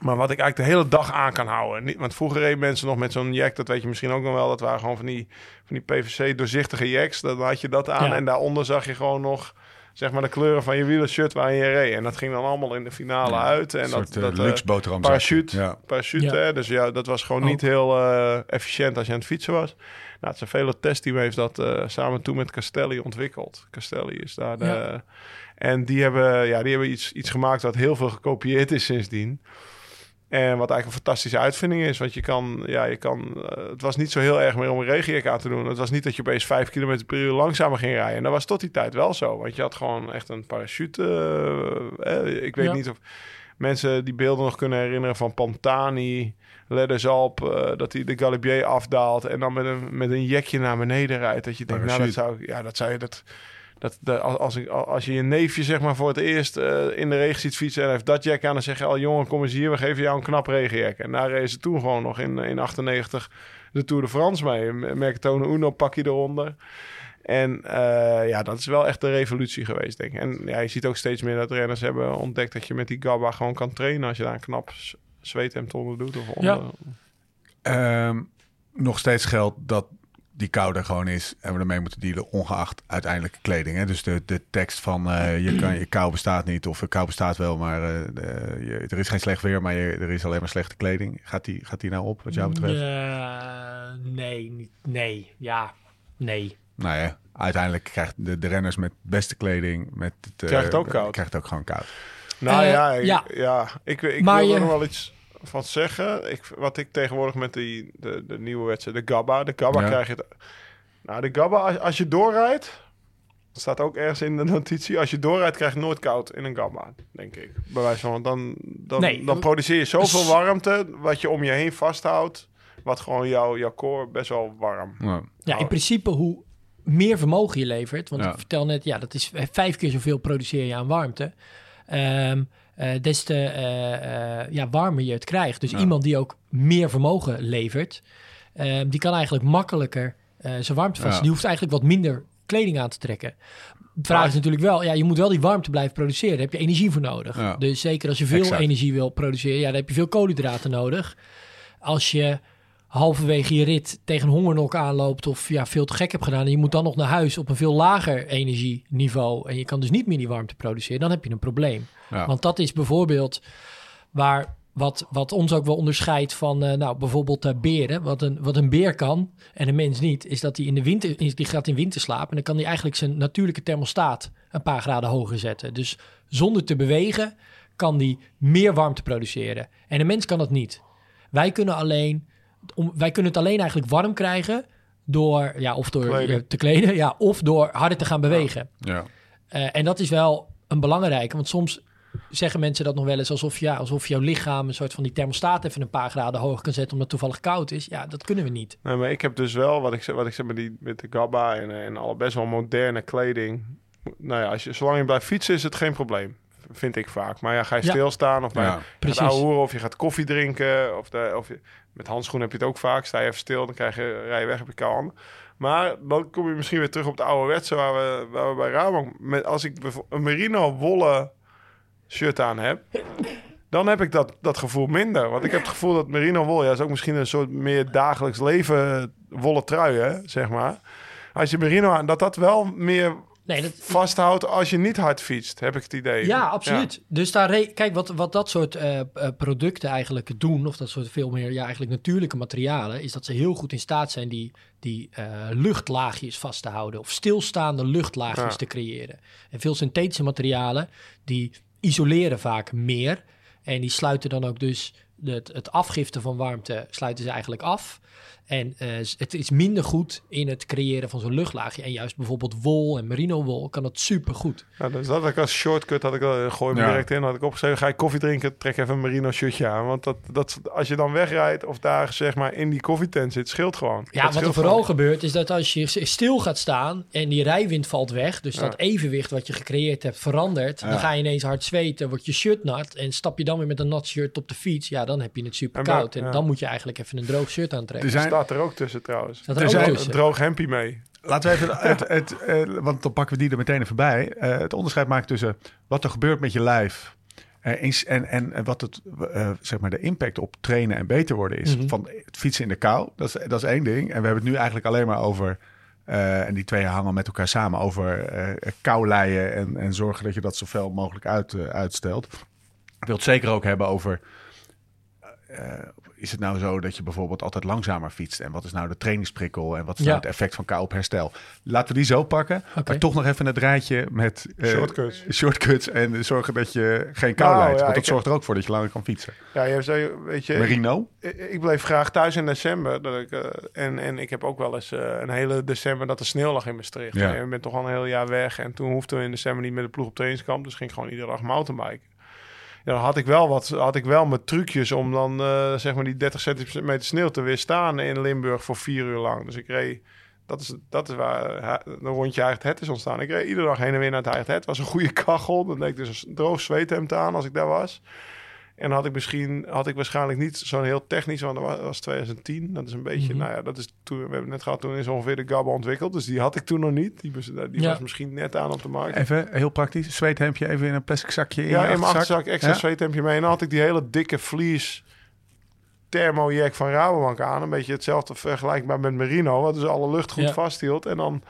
maar wat ik eigenlijk de hele dag aan kan houden. Niet, want vroeger reden mensen nog met zo'n jack, dat weet je misschien ook nog wel. Dat waren gewoon van die, van die P V C-doorzichtige jacks. Dan had je dat aan ja. en daaronder zag je gewoon nog, zeg maar, de kleuren van je wielershirt waarin je reed. En dat ging dan allemaal in de finale ja, uit. En een soort dat, uh, dat, luxe boterham. Parachute, ja. parachute ja. Hè? Dus ja, dat was gewoon oh. niet heel uh, efficiënt als je aan het fietsen was. Nou, het Cervelo testteam heeft dat uh, samen toen met Castelli ontwikkeld. Castelli is daar de... Ja. En die hebben, ja, die hebben iets, iets gemaakt wat heel veel gekopieerd is sindsdien. En wat eigenlijk een fantastische uitvinding is. Want je kan, ja, je kan... Uh, het was niet zo heel erg meer om een regenjack aan te doen. Het was niet dat je opeens vijf kilometer per uur langzamer ging rijden. En dat was tot die tijd wel zo. Want je had gewoon echt een parachute. Uh, eh, ik weet ja. niet of mensen die beelden nog kunnen herinneren van Pantani, Ledezalp, uh, dat hij de Galibier afdaalt en dan met een, met een jekje naar beneden rijdt. Dat je denkt, parachute. nou, dat zou, ja, dat zou je... dat. Dat, dat, als, ik, als je je neefje, zeg maar, voor het eerst uh, in de regen ziet fietsen en heeft dat jack aan, dan zeg je al, jongen, kom eens hier, we geven jou een knap regenjack. En daar reed ze toen gewoon nog in, in achtennegentig de Tour de France mee. Mercatone Uno pak je eronder. En uh, ja, dat is wel echt de revolutie geweest, denk ik. En ja, je ziet ook steeds meer dat renners hebben ontdekt dat je met die Gabba gewoon kan trainen als je daar een knap zweethemd onder doet. Of onder. Ja. Um, nog steeds geldt dat die kouder gewoon is en we ermee moeten dealen, ongeacht uiteindelijke kleding. Hè? Dus de, de tekst van uh, je, kan, je kou bestaat niet, of kou bestaat wel, maar uh, je, er is geen slecht weer, maar je, er is alleen maar slechte kleding. Gaat die, gaat die nou op, wat jou betreft? Uh, nee, niet, nee, ja, nee. Nou ja, uiteindelijk krijgt de, de renners met beste kleding, met het, uh, krijgt ook koud. Krijgt ook gewoon koud. Nou uh, ja, ik, ja. ja, ik, ik wil je... er nog wel iets... van zeggen, ik, wat ik tegenwoordig met die, de, de nieuwe wedstrijd, de Gabba, de Gabba ja. krijg je... Nou, de Gabba, als, als je doorrijdt, staat ook ergens in de notitie, als je doorrijdt krijg je nooit koud in een Gabba, denk ik. Bij wijze van, dan, dan, nee. dan produceer je zoveel warmte, wat je om je heen vasthoudt, wat gewoon jou, jouw core best wel warm ja. ja, in principe, hoe meer vermogen je levert, want ja. ik vertel net, ja, dat is vijf keer zoveel produceer je aan warmte. Um, Uh, des te uh, uh, ja, warmer je het krijgt. Dus ja. iemand die ook meer vermogen levert, uh, die kan eigenlijk makkelijker uh, zijn warmte vast. Ja. Die hoeft eigenlijk wat minder kleding aan te trekken. De vraag ja. is natuurlijk wel, ja, je moet wel die warmte blijven produceren. Daar heb je energie voor nodig. Ja. Dus zeker als je veel exact. energie wil produceren, ja, dan heb je veel koolhydraten nodig. Als je halverwege je rit tegen hongernok aanloopt of ja, veel te gek hebt gedaan en je moet dan nog naar huis op een veel lager energieniveau en je kan dus niet meer die warmte produceren, dan heb je een probleem. Ja. Want dat is bijvoorbeeld waar wat, wat ons ook wel onderscheidt van uh, nou, bijvoorbeeld uh, beren. Wat een, wat een beer kan en een mens niet, is dat hij in de winter, die gaat in winterslaap en dan kan hij eigenlijk zijn natuurlijke thermostaat een paar graden hoger zetten. Dus zonder te bewegen kan die meer warmte produceren. En een mens kan dat niet. Wij kunnen alleen... Om, wij kunnen het alleen eigenlijk warm krijgen door, ja, of door kleden. Uh, te kleden, ja, of door harder te gaan bewegen. Ja. Ja. Uh, en dat is wel een belangrijke, want soms zeggen mensen dat nog wel eens alsof, ja, alsof jouw lichaam een soort van die thermostaat even een paar graden hoger kan zetten omdat het toevallig koud is. Ja, dat kunnen we niet. Nee, maar ik heb dus wel, wat ik, wat ik zeg met, die, met de Gabba en, en alle best wel moderne kleding. Nou ja, als je, zolang je blijft fietsen is het geen probleem. vind ik vaak. Maar ja, ga je ja. stilstaan of ja, je gaat ouwehoeren of je gaat koffie drinken. Of, de, of je, met handschoenen heb je het ook vaak. Sta je even stil, dan krijg je, rij je weg, heb je koude handen. Maar dan kom je misschien weer terug op de ouderwetse waar we, waar we bij Rabobank... Met, als ik een merino wollen shirt aan heb... dan heb ik dat, dat gevoel minder. Want ik heb het gevoel dat merino wol... ja, is ook misschien een soort meer dagelijks leven... wollen truien, zeg maar. Als je merino aan... dat dat wel meer nee, dat... vasthoudt... als je niet hard fietst, heb ik het idee. Ja, absoluut. Ja. Dus daar... Re- Kijk, wat, wat dat soort uh, producten eigenlijk doen... of dat soort veel meer... ja, eigenlijk natuurlijke materialen... is dat ze heel goed in staat zijn... die, die uh, luchtlaagjes vast te houden... of stilstaande luchtlaagjes ja. te creëren. En veel synthetische materialen... die isoleren vaak meer... En die sluiten dan ook dus het, het afgifte van warmte sluiten ze eigenlijk af. En uh, het is minder goed in het creëren van zo'n luchtlaagje. En juist bijvoorbeeld wol en merino wol kan dat super goed. Ja, dus dat had ik als shortcut, had ik dat, gooi me ja. direct in, had ik opgeschreven. Ga je koffie drinken, trek even een merino shirtje aan. Want dat, dat, als je dan wegrijdt of daar zeg maar in die koffietent zit, scheelt gewoon. Ja, dat wat er vooral gebeurt is dat als je stil gaat staan en die rijwind valt weg. Dus ja. dat evenwicht wat je gecreëerd hebt verandert. Ja. Dan ga je ineens hard zweten, wordt je shirt nat. En stap je dan weer met een nat shirt op de fiets. Ja, dan heb je het super koud. En, en ja. dan moet je eigenlijk even een droog shirt aantrekken. Er zijn... staat er ook tussen trouwens. Er, er zijn een droog hempie mee. Laten we even, ja. het, het, het, want dan pakken we die er meteen even bij. Uh, het onderscheid maken tussen wat er gebeurt met je lijf... Uh, is, en, en, en wat het, uh, zeg maar de impact op trainen en beter worden is. Mm-hmm. Van het fietsen in de kou, dat is, dat is één ding. En we hebben het nu eigenlijk alleen maar over... Uh, en die twee hangen met elkaar samen over uh, kouleien... En, en zorgen dat je dat zoveel mogelijk uit, uh, uitstelt. Ik wil het zeker ook hebben over... Uh, is het nou zo dat je bijvoorbeeld altijd langzamer fietst? En wat is nou de trainingsprikkel? En wat is ja. nou het effect van kou op herstel? Laten we die zo pakken. Okay. Maar toch nog even het rijtje met uh, shortcuts. shortcuts. En zorgen dat je geen kou nou, leidt. Ja, want dat zorgt heb... er ook voor dat je langer kan fietsen. Ja, je zei, weet je, merino? Ik, ik bleef graag thuis in december. Dat ik, uh, en, en ik heb ook wel eens uh, een hele december dat er sneeuw lag in Maastricht. Ja. En ik ben toch al een heel jaar weg. En toen hoefden we in december niet met de ploeg op trainingskamp. Dus ging ik gewoon iedere dag mountainbiken. Ja, dan had ik wel wat, had ik wel mijn trucjes om dan uh, zeg maar die dertig centimeter sneeuw te weerstaan in Limburg voor vier uur lang. Dus ik reed, dat is, dat is waar uh, een rondje Heiligt Het is ontstaan. Ik reed iedere dag heen en weer naar het Heiligt Het. Het was een goede kachel, dat leek dus een droog zweethemd aan als ik daar was. En had ik misschien, had ik waarschijnlijk niet zo'n heel technisch, want dat was twintig tien. Dat is een beetje, mm-hmm. nou ja, dat is toen, we hebben het net gehad, toen is ongeveer de Gabba ontwikkeld. Dus die had ik toen nog niet. Die, die ja. was misschien net aan op de markt. Even, heel praktisch, zweethemdje even in een plastic zakje. In ja, in mijn achterzak, extra ja. zweethemdje mee. En dan had ik die hele dikke vlies thermojack van Rabobank aan. Een beetje hetzelfde vergelijkbaar met merino, wat dus alle lucht goed ja. vasthield. En dan...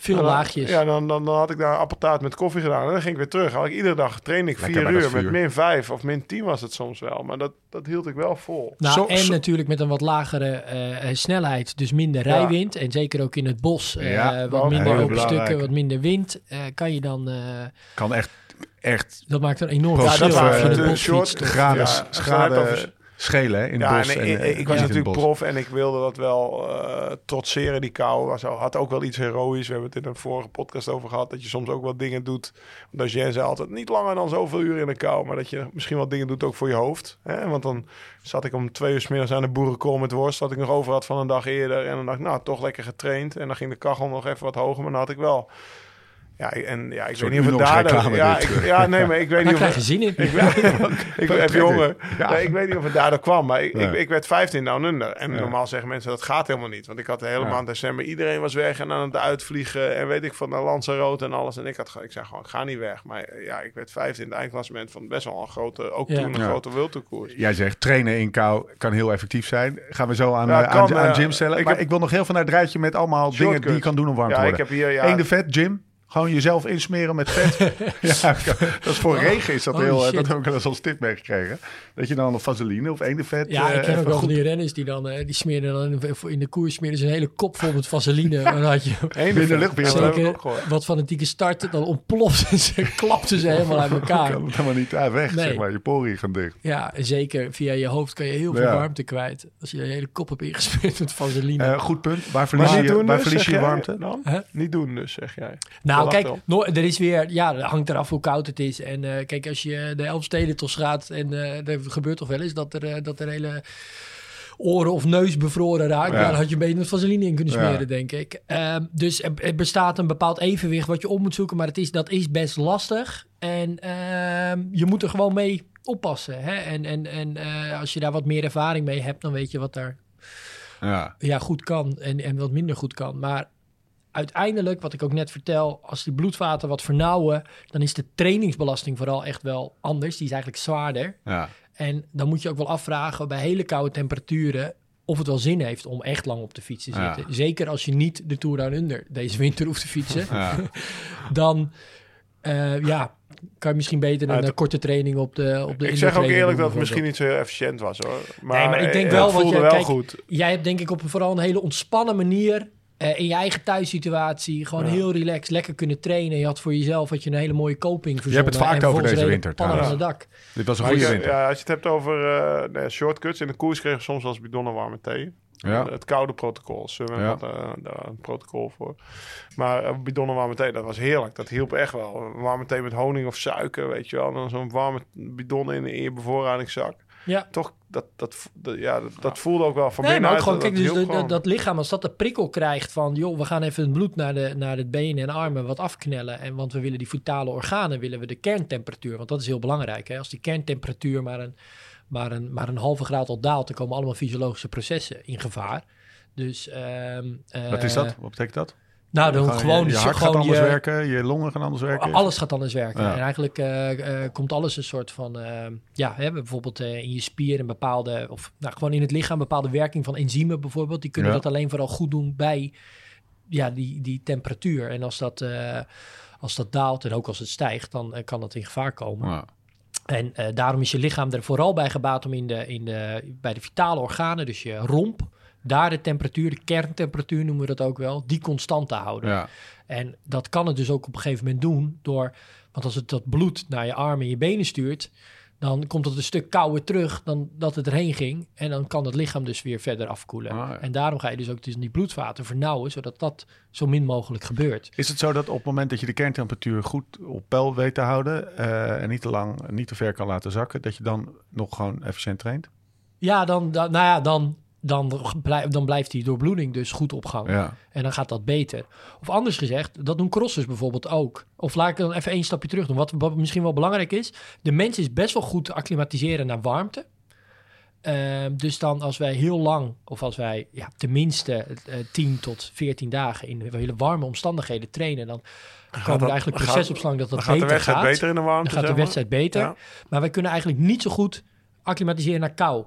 Veel dan, laagjes. Ja, dan, dan, dan had ik daar een appeltaart met koffie gedaan. En dan ging ik weer terug. Had ik iedere dag train ik Lekker vier uur met min vijf of min tien was het soms wel. Maar dat, dat hield ik wel vol. Nou, zo, en zo... natuurlijk met een wat lagere uh, snelheid. Dus minder ja. rijwind. En zeker ook in het bos. Uh, ja, wat minder open belangrijk. Stukken, wat minder wind. Uh, kan je dan... Uh, kan echt, echt... Dat maakt een enorm verschil. Ja, dat de short graden schade... schelen hè, in ja, het bos. En, en, en, ik was ja. natuurlijk prof en ik wilde dat wel uh, trotseren, die kou. Had ook wel iets heroïs. We hebben het in een vorige podcast over gehad, dat je soms ook wat dingen doet. Want jij zei altijd, niet langer dan zoveel uur in de kou, maar dat je misschien wat dingen doet ook voor je hoofd. Hè? Want dan zat ik om twee uur 's middags aan de boerenkool met worst, wat ik nog over had van een dag eerder. En dan dacht ik, nou, toch lekker getraind. En dan ging de kachel nog even wat hoger, maar dan had ik wel... Ja, en ja, ik Zo weet niet of het daardoor... Ja, ik, ja, nee, maar ik weet niet of... Daar krijg je zin in. Ik, ja, ik heb jongen. Ja. Nee, ik weet niet of het daardoor kwam, maar ik, ja. ik, ik werd vijftien down under. En ja. normaal zeggen mensen, dat gaat helemaal niet. Want ik had de hele ja. maand december, iedereen was weg en aan het uitvliegen. En weet ik, van naar Lanzarote en alles. En ik had ik zei gewoon, ik ga niet weg. Maar ja, ik werd vijftien in het eindklassement van best wel een grote... Ook ja. toen een ja. grote wildtoerkoers. Jij zegt, trainen in kou kan heel effectief zijn. Gaan we zo aan, ja, uh, kan, aan, uh, aan gym stellen. Ik maar heb, ik wil nog heel veel naar het rijtje met allemaal dingen cuts. Die je kan doen om warm te worden. Eén de vet, gym. Gewoon jezelf insmeren met vet. ja, dat is voor oh, regen is dat oh, heel... Shit. Dat heb ik wel eens als tip meegekregen. Dat je dan een vaseline of eendenvet... Ja, ik ken uh, ook wel van die renners die dan... Uh, die smeren dan in de koers smeren ze een hele kop vol met vaseline. En had je... Eén luchtbeheer. Wat fanatieke starten, dan ontploften ze... klapten ze helemaal uit elkaar. Kan het helemaal niet uit weg, nee. zeg maar. Je poriën gaan dicht. Ja, zeker. Via je hoofd kan je heel veel ja. warmte kwijt. Als je je hele kop hebt ingesmeerd met vaseline. Uh, goed punt. Waar verlies maar je, doen, waar dus, verlies je warmte jij, dan? Huh? Niet doen dus, zeg jij. Nou, Nou, kijk, no, er is weer, ja, dat hangt eraf hoe koud het is. En uh, kijk, als je de Elfstedentos gaat, en uh, er gebeurt toch wel eens dat er, uh, dat er hele oren of neus bevroren raakt. Ja. Daar had je een beetje met vaseline in kunnen smeren, ja. denk ik. Uh, dus er, er bestaat een bepaald evenwicht wat je op moet zoeken, maar het is, dat is best lastig. En uh, je moet er gewoon mee oppassen. Hè? En, en, en uh, als je daar wat meer ervaring mee hebt, dan weet je wat daar ja. Ja, goed kan en, en wat minder goed kan. Maar uiteindelijk, wat ik ook net vertel, als die bloedvaten wat vernauwen, dan is de trainingsbelasting vooral echt wel anders. Die is eigenlijk zwaarder. Ja. En dan moet je ook wel afvragen bij hele koude temperaturen of het wel zin heeft om echt lang op de fiets te zitten. Ja. Zeker als je niet de Tour Down Under deze winter hoeft te fietsen. Ja. dan uh, ja, kan je misschien beter een uh, korte training op de op de. Ik zeg ook eerlijk dat het misschien niet zo heel efficiënt was, hoor. Maar, nee, maar ik denk wel, ja, voelde jij, wel kijk, goed. Jij hebt denk ik op vooral een hele ontspannen manier Uh, in je eigen thuissituatie, gewoon ja. heel relaxed, lekker kunnen trainen. Je had voor jezelf had je een hele mooie coping verzonnen. Je hebt het vaak over deze winter. Pannen aan het dak. Dit was een goede je, winter. Ja, als je het hebt over uh, nee, shortcuts. In de koers kregen we soms als bidonnen warme thee. Ja. Het koude protocol. Sunweb had uh, daar een protocol voor. Maar uh, bidonnen warme thee, dat was heerlijk. Dat hielp echt wel. Warme thee met honing of suiker, weet je wel. En dan zo'n warme bidon in, in je bevoorradingszak. Ja. Toch, dat, dat, dat, ja, dat, dat voelde ook wel van nee, binnen maar ook uit, gewoon, dat, kijk, dus de, gewoon... dat lichaam, als dat de prikkel krijgt van... joh, we gaan even het bloed naar de, naar de benen en armen wat afknellen. En, want we willen die vitale organen, willen we de kerntemperatuur. Want dat is heel belangrijk. Hè? Als die kerntemperatuur maar een, maar, een, maar een halve graad al daalt... dan komen allemaal fysiologische processen in gevaar. Dus... Um, uh, wat is dat? Wat betekent dat? Nou, dan gewoon, gewoon... Je, je hart gewoon gaat anders je, werken, je longen gaan anders werken. Alles gaat anders werken. Ja. En eigenlijk uh, uh, komt alles een soort van... Uh, ja, hè, bijvoorbeeld uh, in je spier een bepaalde... of nou, gewoon in het lichaam bepaalde werking van enzymen bijvoorbeeld. Die kunnen ja. dat alleen vooral goed doen bij ja, die, die temperatuur. En als dat, uh, als dat daalt en ook als het stijgt, dan uh, kan dat in gevaar komen. Ja. En uh, daarom is je lichaam er vooral bij gebaat om in de, in de, bij de vitale organen, dus je romp... daar de temperatuur, de kerntemperatuur noemen we dat ook wel, die constant te houden. Ja. En dat kan het dus ook op een gegeven moment doen door... want als het dat bloed naar je armen en je benen stuurt... dan komt het een stuk kouder terug dan dat het erheen ging. En dan kan het lichaam dus weer verder afkoelen. Ah, ja. En daarom ga je dus ook dus die bloedvaten vernauwen... zodat dat zo min mogelijk gebeurt. Is het zo dat op het moment dat je de kerntemperatuur goed op peil weet te houden... Uh, en niet te lang, niet te ver kan laten zakken... dat je dan nog gewoon efficiënt traint? Ja, dan, dan nou ja, dan... Dan, dan blijft die doorbloeding dus goed op gang. Ja. En dan gaat dat beter. Of anders gezegd, dat doen crossers bijvoorbeeld ook. Of laat ik dan even één stapje terug doen. Wat, wat misschien wel belangrijk is... de mens is best wel goed te acclimatiseren naar warmte. Uh, dus dan als wij heel lang... of als wij ja, tenminste uh, tien tot veertien dagen... in hele warme omstandigheden trainen... dan gaat komen er eigenlijk proces op slang dat dat beter gaat. Dan gaat de wedstrijd gaat. beter in de warmte. Dan gaat de wedstrijd beter. Ja. Maar wij kunnen eigenlijk niet zo goed acclimatiseren naar kou...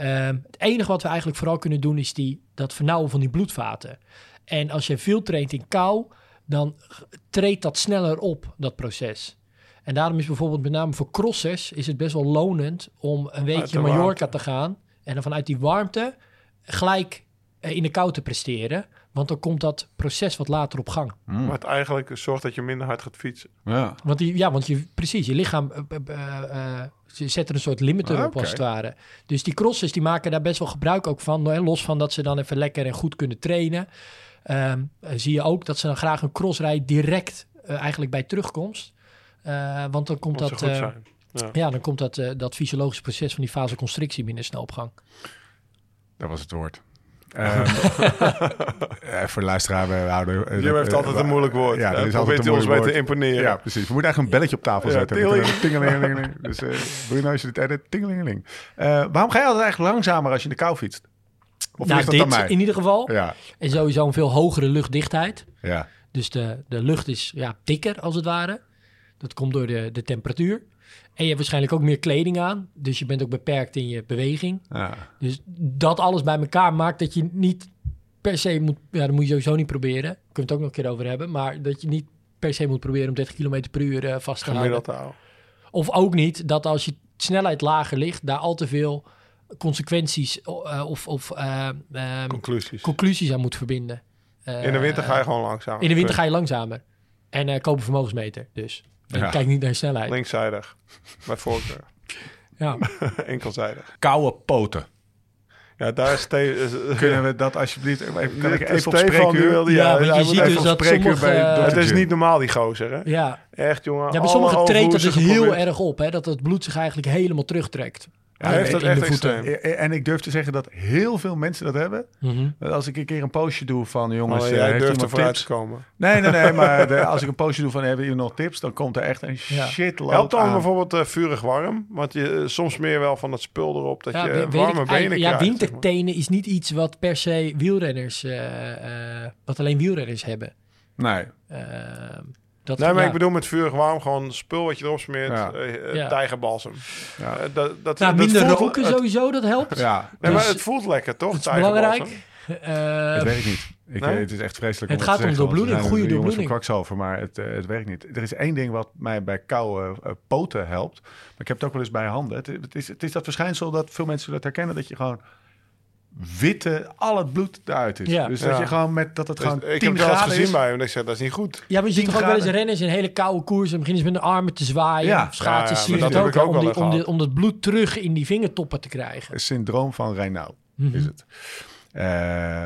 Um, het enige wat we eigenlijk vooral kunnen doen... is die, dat vernauwen van die bloedvaten. En als je veel traint in kou... dan treedt dat sneller op, dat proces. En daarom is bijvoorbeeld met name voor crossers... is het best wel lonend om een weekje Mallorca warmte. te gaan... en dan vanuit die warmte gelijk in de kou te presteren... Want dan komt dat proces wat later op gang. Mm. Wat eigenlijk zorgt dat je minder hard gaat fietsen. Ja, want, die, ja, want je, precies, je lichaam uh, uh, uh, zet er een soort limiter ah, op okay. als het ware. Dus die crossers die maken daar best wel gebruik ook van. Hè? Los van dat ze dan even lekker en goed kunnen trainen. Um, zie je ook dat ze dan graag een crossrij direct uh, eigenlijk bij terugkomst. Uh, want dan komt, dat, uh, ja. Ja, dan komt dat, uh, dat fysiologische proces van die vasoconstrictie minder snel op gang. Dat was het woord. uh, voor de luisteraar, we houden... Uh, Jim heeft uh, altijd een moeilijk woord. Ja, uh, probeert u ons mee te imponeren. Ja, precies. We moeten eigenlijk een belletje op tafel ja, zetten. Tingelingeling. Tingelingeling. Dus uh, doe je nou als je dit edit, tingelingeling. Uh, waarom ga je altijd eigenlijk langzamer als je in de kou fietst? Of nou, dit mij? in ieder geval. Ja. En sowieso een veel hogere luchtdichtheid. Ja. Dus de, de lucht is ja, dikker, als het ware. Dat komt door de, de temperatuur. En je hebt waarschijnlijk ook meer kleding aan. Dus je bent ook beperkt in je beweging. Ja. Dus dat alles bij elkaar maakt dat je niet per se moet... Ja, dat moet je sowieso niet proberen. Daar kunnen we het ook nog een keer over hebben. Maar dat je niet per se moet proberen om dertig kilometer per uur uh, vast te houden. Of ook niet dat als je snelheid lager ligt... daar al te veel consequenties uh, of, of uh, um, conclusies. conclusies aan moet verbinden. Uh, in de winter ga je gewoon langzamer. In de winter ga je langzamer. En uh, koop een vermogensmeter dus. Ja. Kijk niet naar je snelheid. Linkszijdig. Bij voorkeur. Ja. Enkelzijdig. Koude poten. Ja, daar is... Te- Kunnen we dat alsjeblieft... Even, kan ik even op spreekuur? Ja, ja, je ziet dus dat sommige... Uh, het is niet normaal, die gozer, hè? Ja. Echt, jongen. Ja, bij sommigen treedt dat dus heel erg op, hè? Dat het bloed zich eigenlijk helemaal terugtrekt. Hij ja, heeft dat echt extreem. En ik durf te zeggen dat heel veel mensen dat hebben. Mm-hmm. Als ik een keer een postje doe van... jongens, oh, ja, jij durft er vooruit te komen. Nee, nee, nee. maar de, als ik een postje doe van... hebben jullie nog tips? Dan komt er echt een ja. shitload aan. Helpt dan bijvoorbeeld uh, vurig warm? Want je uh, soms meer wel van dat spul erop... dat ja, je weet, warme ik, benen ja, krijgt. Ja, wintertenen zeg maar. Is niet iets wat per se wielrenners... Uh, uh, wat alleen wielrenners hebben. Nee. Uh, Dat, nee, maar ja. ik bedoel met vurig warm gewoon spul wat je erop smeert, ja. uh, ja. tijgerbalsem. Ja. Uh, dat, dat, nou, dat minder voelt, roken het, sowieso, dat helpt. Ja. Nee, dus maar het voelt lekker, toch? Het is belangrijk. Uh, het werkt niet. Ik, nee? Het is echt vreselijk het om gaat te om zeggen, doorbloeding, goede doorbloeding. Jongens van Kwakzalver, maar het, uh, het werkt niet. Er is één ding wat mij bij koude uh, poten helpt, maar ik heb het ook wel eens bij handen. Het, het, is, het is dat verschijnsel dat veel mensen dat herkennen, dat je gewoon... witte, al het bloed eruit is. Ja. Dus dat ja. je gewoon met dat het dus gewoon tien graden is. Ik heb dat gezien bij hem en ik zeg, dat is niet goed. Ja, maar je ziet toch ook wel eens renners in hele koude koersen... beginnen ze met de armen te zwaaien ja. of schaatsen. Ja, ja, dat heb ik ook om, die, om, de, om dat bloed terug in die vingertoppen te krijgen. Het syndroom van Raynaud mm-hmm. is het. Uh,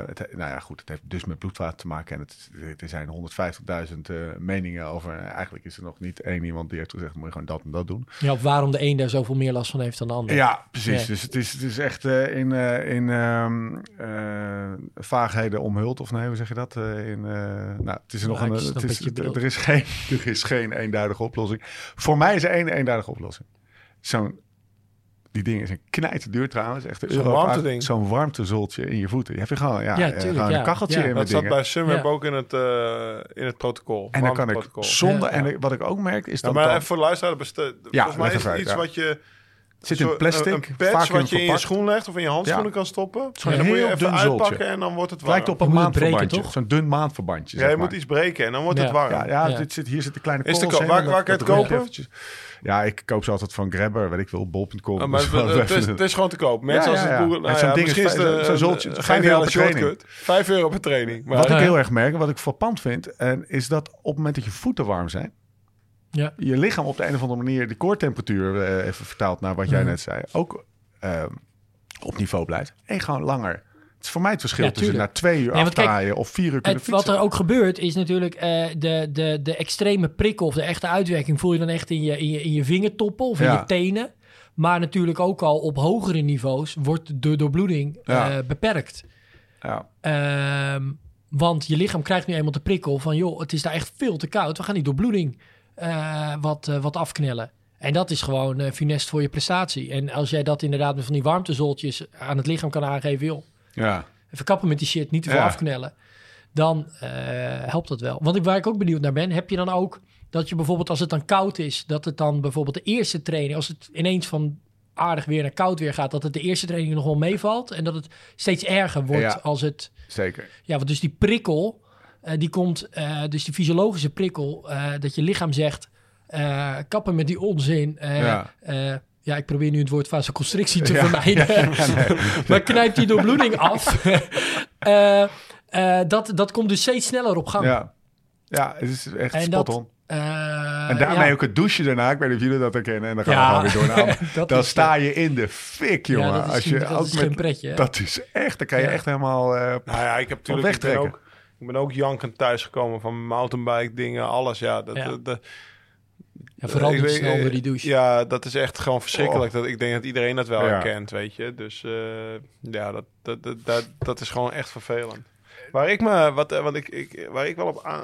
het. Nou ja, goed, het heeft dus met bloedvaten te maken. En het, er zijn honderdvijftigduizend uh, meningen over. Eigenlijk is er nog niet één iemand die heeft gezegd... moet je gewoon dat en dat doen. Ja, op waarom de een daar zoveel meer last van heeft dan de ander. Ja, precies. Nee. Dus het is, het is echt uh, in, uh, in um, uh, vaagheden omhuld. Of nee, hoe zeg je dat? Uh, in, uh, nou, het is er nog een... Het is, er, is geen, er is geen eenduidige oplossing. Voor mij is er één eenduidige oplossing. Zo'n... Die dingen zijn knijterduur trouwens. Echt een zo'n, euro, warmte uit, zo'n warmtezoltje in je voeten. Je hebt er gewoon, ja, ja, tuurlijk, gewoon ja. een kacheltje ja. in. Dat met zat dingen. Bij Sunweb ja. ook in het, uh, in het protocol. En dan kan ik zonder... Ja. En wat ik ook merk is dat... Ja, maar dan, voor de luisteraar... Bestel, ja, volgens mij is het uit, iets ja. wat je... Zit in plastic, een patch wat je verpakt. In je schoen legt of in je handschoenen ja. kan stoppen. Zo'n en dan heel moet je even uitpakken zoltje. En dan wordt het warm. Het lijkt op een maandverbandje, zo'n dun maandverbandje. Ja, zeg je maar. Moet iets breken en dan wordt ja. het warm. Ja, ja, ja. Dit zit, hier zit een kleine korrels ko- in. Waar, waar kan je het kopen? Eventjes. Ja, ik koop ze altijd van Grabber, weet ik veel, bol punt com. Oh, maar het, het, het, is, het is gewoon te koop. Mensen ja, ja, ja. als het nou, zo'n ja, ding is, de, zo'n zoltje. Geniale shortcut. Vijf euro per training. Wat ik heel erg merk, wat ik verpand vind, is dat op het moment dat je voeten warm zijn... Ja. Je lichaam op de een of andere manier... de koortemperatuur, uh, even vertaald naar wat jij mm. net zei... ook uh, op niveau blijft. En gewoon langer. Het is voor mij het verschil ja, tussen na twee uur nee, aftaaien... Kijk, of vier uur kunnen het, fietsen. Wat er ook gebeurt is natuurlijk... Uh, de, de, de extreme prikkel of de echte uitwerking... voel je dan echt in je, in je, in je vingertoppen of in ja. je tenen. Maar natuurlijk ook al op hogere niveaus... wordt de doorbloeding ja. uh, beperkt. Ja. Uh, want je lichaam krijgt nu eenmaal de prikkel van... joh, het is daar echt veel te koud. We gaan die doorbloeding... Uh, wat, uh, wat afknellen. En dat is gewoon uh, funest voor je prestatie. En als jij dat inderdaad met van die warmtezoltjes... aan het lichaam kan aangeven... joh, ja. even kappen met die shit, niet te veel ja. afknellen... dan uh, helpt dat wel. Want ik, waar ik ook benieuwd naar ben... heb je dan ook dat je bijvoorbeeld als het dan koud is... dat het dan bijvoorbeeld de eerste training... als het ineens van aardig weer naar koud weer gaat... dat het de eerste training nog wel meevalt... en dat het steeds erger wordt ja, als het... Zeker. Ja, want dus die prikkel... Uh, die komt, uh, dus die fysiologische prikkel, uh, dat je lichaam zegt, uh, kappen met die onzin. Uh, ja. Uh, ja, ik probeer nu het woord vasoconstrictie te ja. vermijden. Ja, ja, nee. Maar knijpt die doorbloeding af. uh, uh, dat, dat komt dus steeds sneller op gang. Ja, ja het is echt en spot dat, on. Uh, en daarmee ja. ook het douchen daarna. Ik weet niet of jullie dat herkennen. En dan gaan ja. we gewoon weer door. Nou, dat dan sta je in de fik, jongen. Ja, dat is, Als je, dat ook is met, geen pretje. Hè? Dat is echt, dan kan je ja. echt helemaal uh, nou ja, ik heb van wegtrekken. Ook. Ik ben ook jankend thuisgekomen van mountainbike dingen, alles. Ja, dat, ja. dat, ja vooral niet snel onder die douche. Ja, dat is echt gewoon verschrikkelijk. Oh. Dat, ik denk dat iedereen dat wel ja. herkent, weet je. Dus uh, ja, dat, dat, dat, dat, dat is gewoon echt vervelend. Waar ik me, wat, want ik, ik, waar ik wel op aan,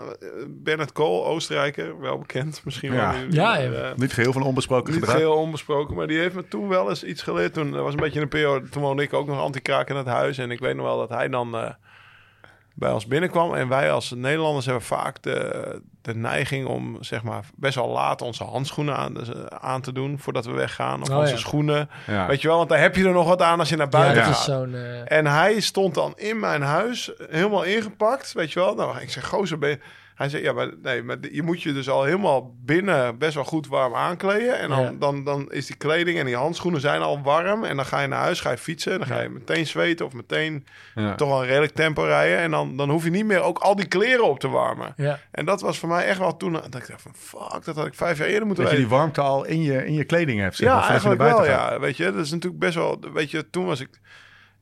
Bernhard Kohl, Oostenrijker, wel bekend misschien. Ja, wel, ja, ja. Uh, niet geheel van onbesproken niet gedrag. Niet geheel onbesproken, maar die heeft me toen wel eens iets geleerd. Toen was een beetje een periode, toen woonde ik ook nog anti-kraak in het huis. En ik weet nog wel dat hij dan... Uh, bij ons binnenkwam. En wij als Nederlanders hebben vaak de, de neiging om zeg maar best wel laat onze handschoenen aan, aan te doen voordat we weggaan. Of oh, onze ja. schoenen. Ja. Weet je wel, want daar heb je er nog wat aan als je naar buiten ja, gaat. Zo'n, uh... En hij stond dan in mijn huis helemaal ingepakt. Weet je wel, nou, ik zeg, gozer, ben je... Hij zei, ja, maar, nee, maar je moet je dus al helemaal binnen best wel goed warm aankleden. En dan, ja. dan, dan is die kleding en die handschoenen zijn al warm. En dan ga je naar huis, ga je fietsen. En dan ga je meteen zweten of meteen ja. toch wel een redelijk tempo rijden. En dan, dan hoef je niet meer ook al die kleren op te warmen. Ja. En dat was voor mij echt wel toen... Dat ik dacht van, fuck, dat had ik vijf jaar eerder moeten weten. Dat je die warmte al in je, in je kleding hebt. Zeg, ja, eigenlijk wel, ja. Weet je, dat is natuurlijk best wel... Weet je, toen was ik...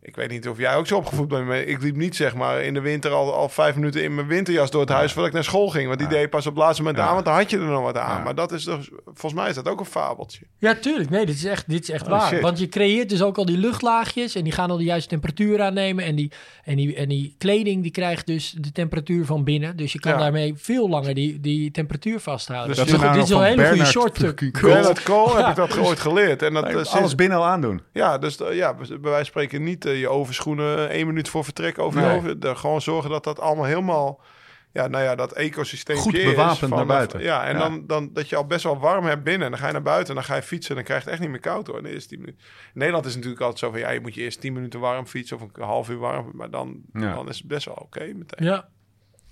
Ik weet niet of jij ook zo opgevoed bent. Maar ik liep niet zeg maar in de winter al, al vijf minuten in mijn winterjas door het huis... Ja. Voordat ik naar school ging. Want die ja. deed pas op het laatste moment ja. aan. Want dan had je er nog wat aan. Ja. Maar dat is dus, volgens mij is dat ook een fabeltje. Ja, tuurlijk. Nee, dit is echt, dit is echt oh, waar. Shit. Want je creëert dus ook al die luchtlaagjes. En die gaan al de juiste temperatuur aannemen. En die, en die, en die kleding die krijgt dus de temperatuur van binnen. Dus je kan ja. daarmee veel langer die, die temperatuur vasthouden. Dus, dus nou dit is een hele goede short-tuck. Bernhard Kohl heb ik dat ooit geleerd. En dat nee, alles sinds... binnen al aandoen. Ja, dus ja, bij wijze van spreken niet... je overschoenen één minuut voor vertrek over nee. je over. Gewoon zorgen dat dat allemaal helemaal... Ja, nou ja, dat ecosysteem goed bewapend naar buiten. Of, ja, en ja. Dan, dan dat je al best wel warm hebt binnen. En dan ga je naar buiten en dan ga je fietsen. En dan krijg je het echt niet meer koud hoor. In Nederland is natuurlijk altijd zo van... Ja, je moet je eerst tien minuten warm fietsen of een half uur warm. Maar dan, ja. dan is het best wel oké okay meteen. Ja.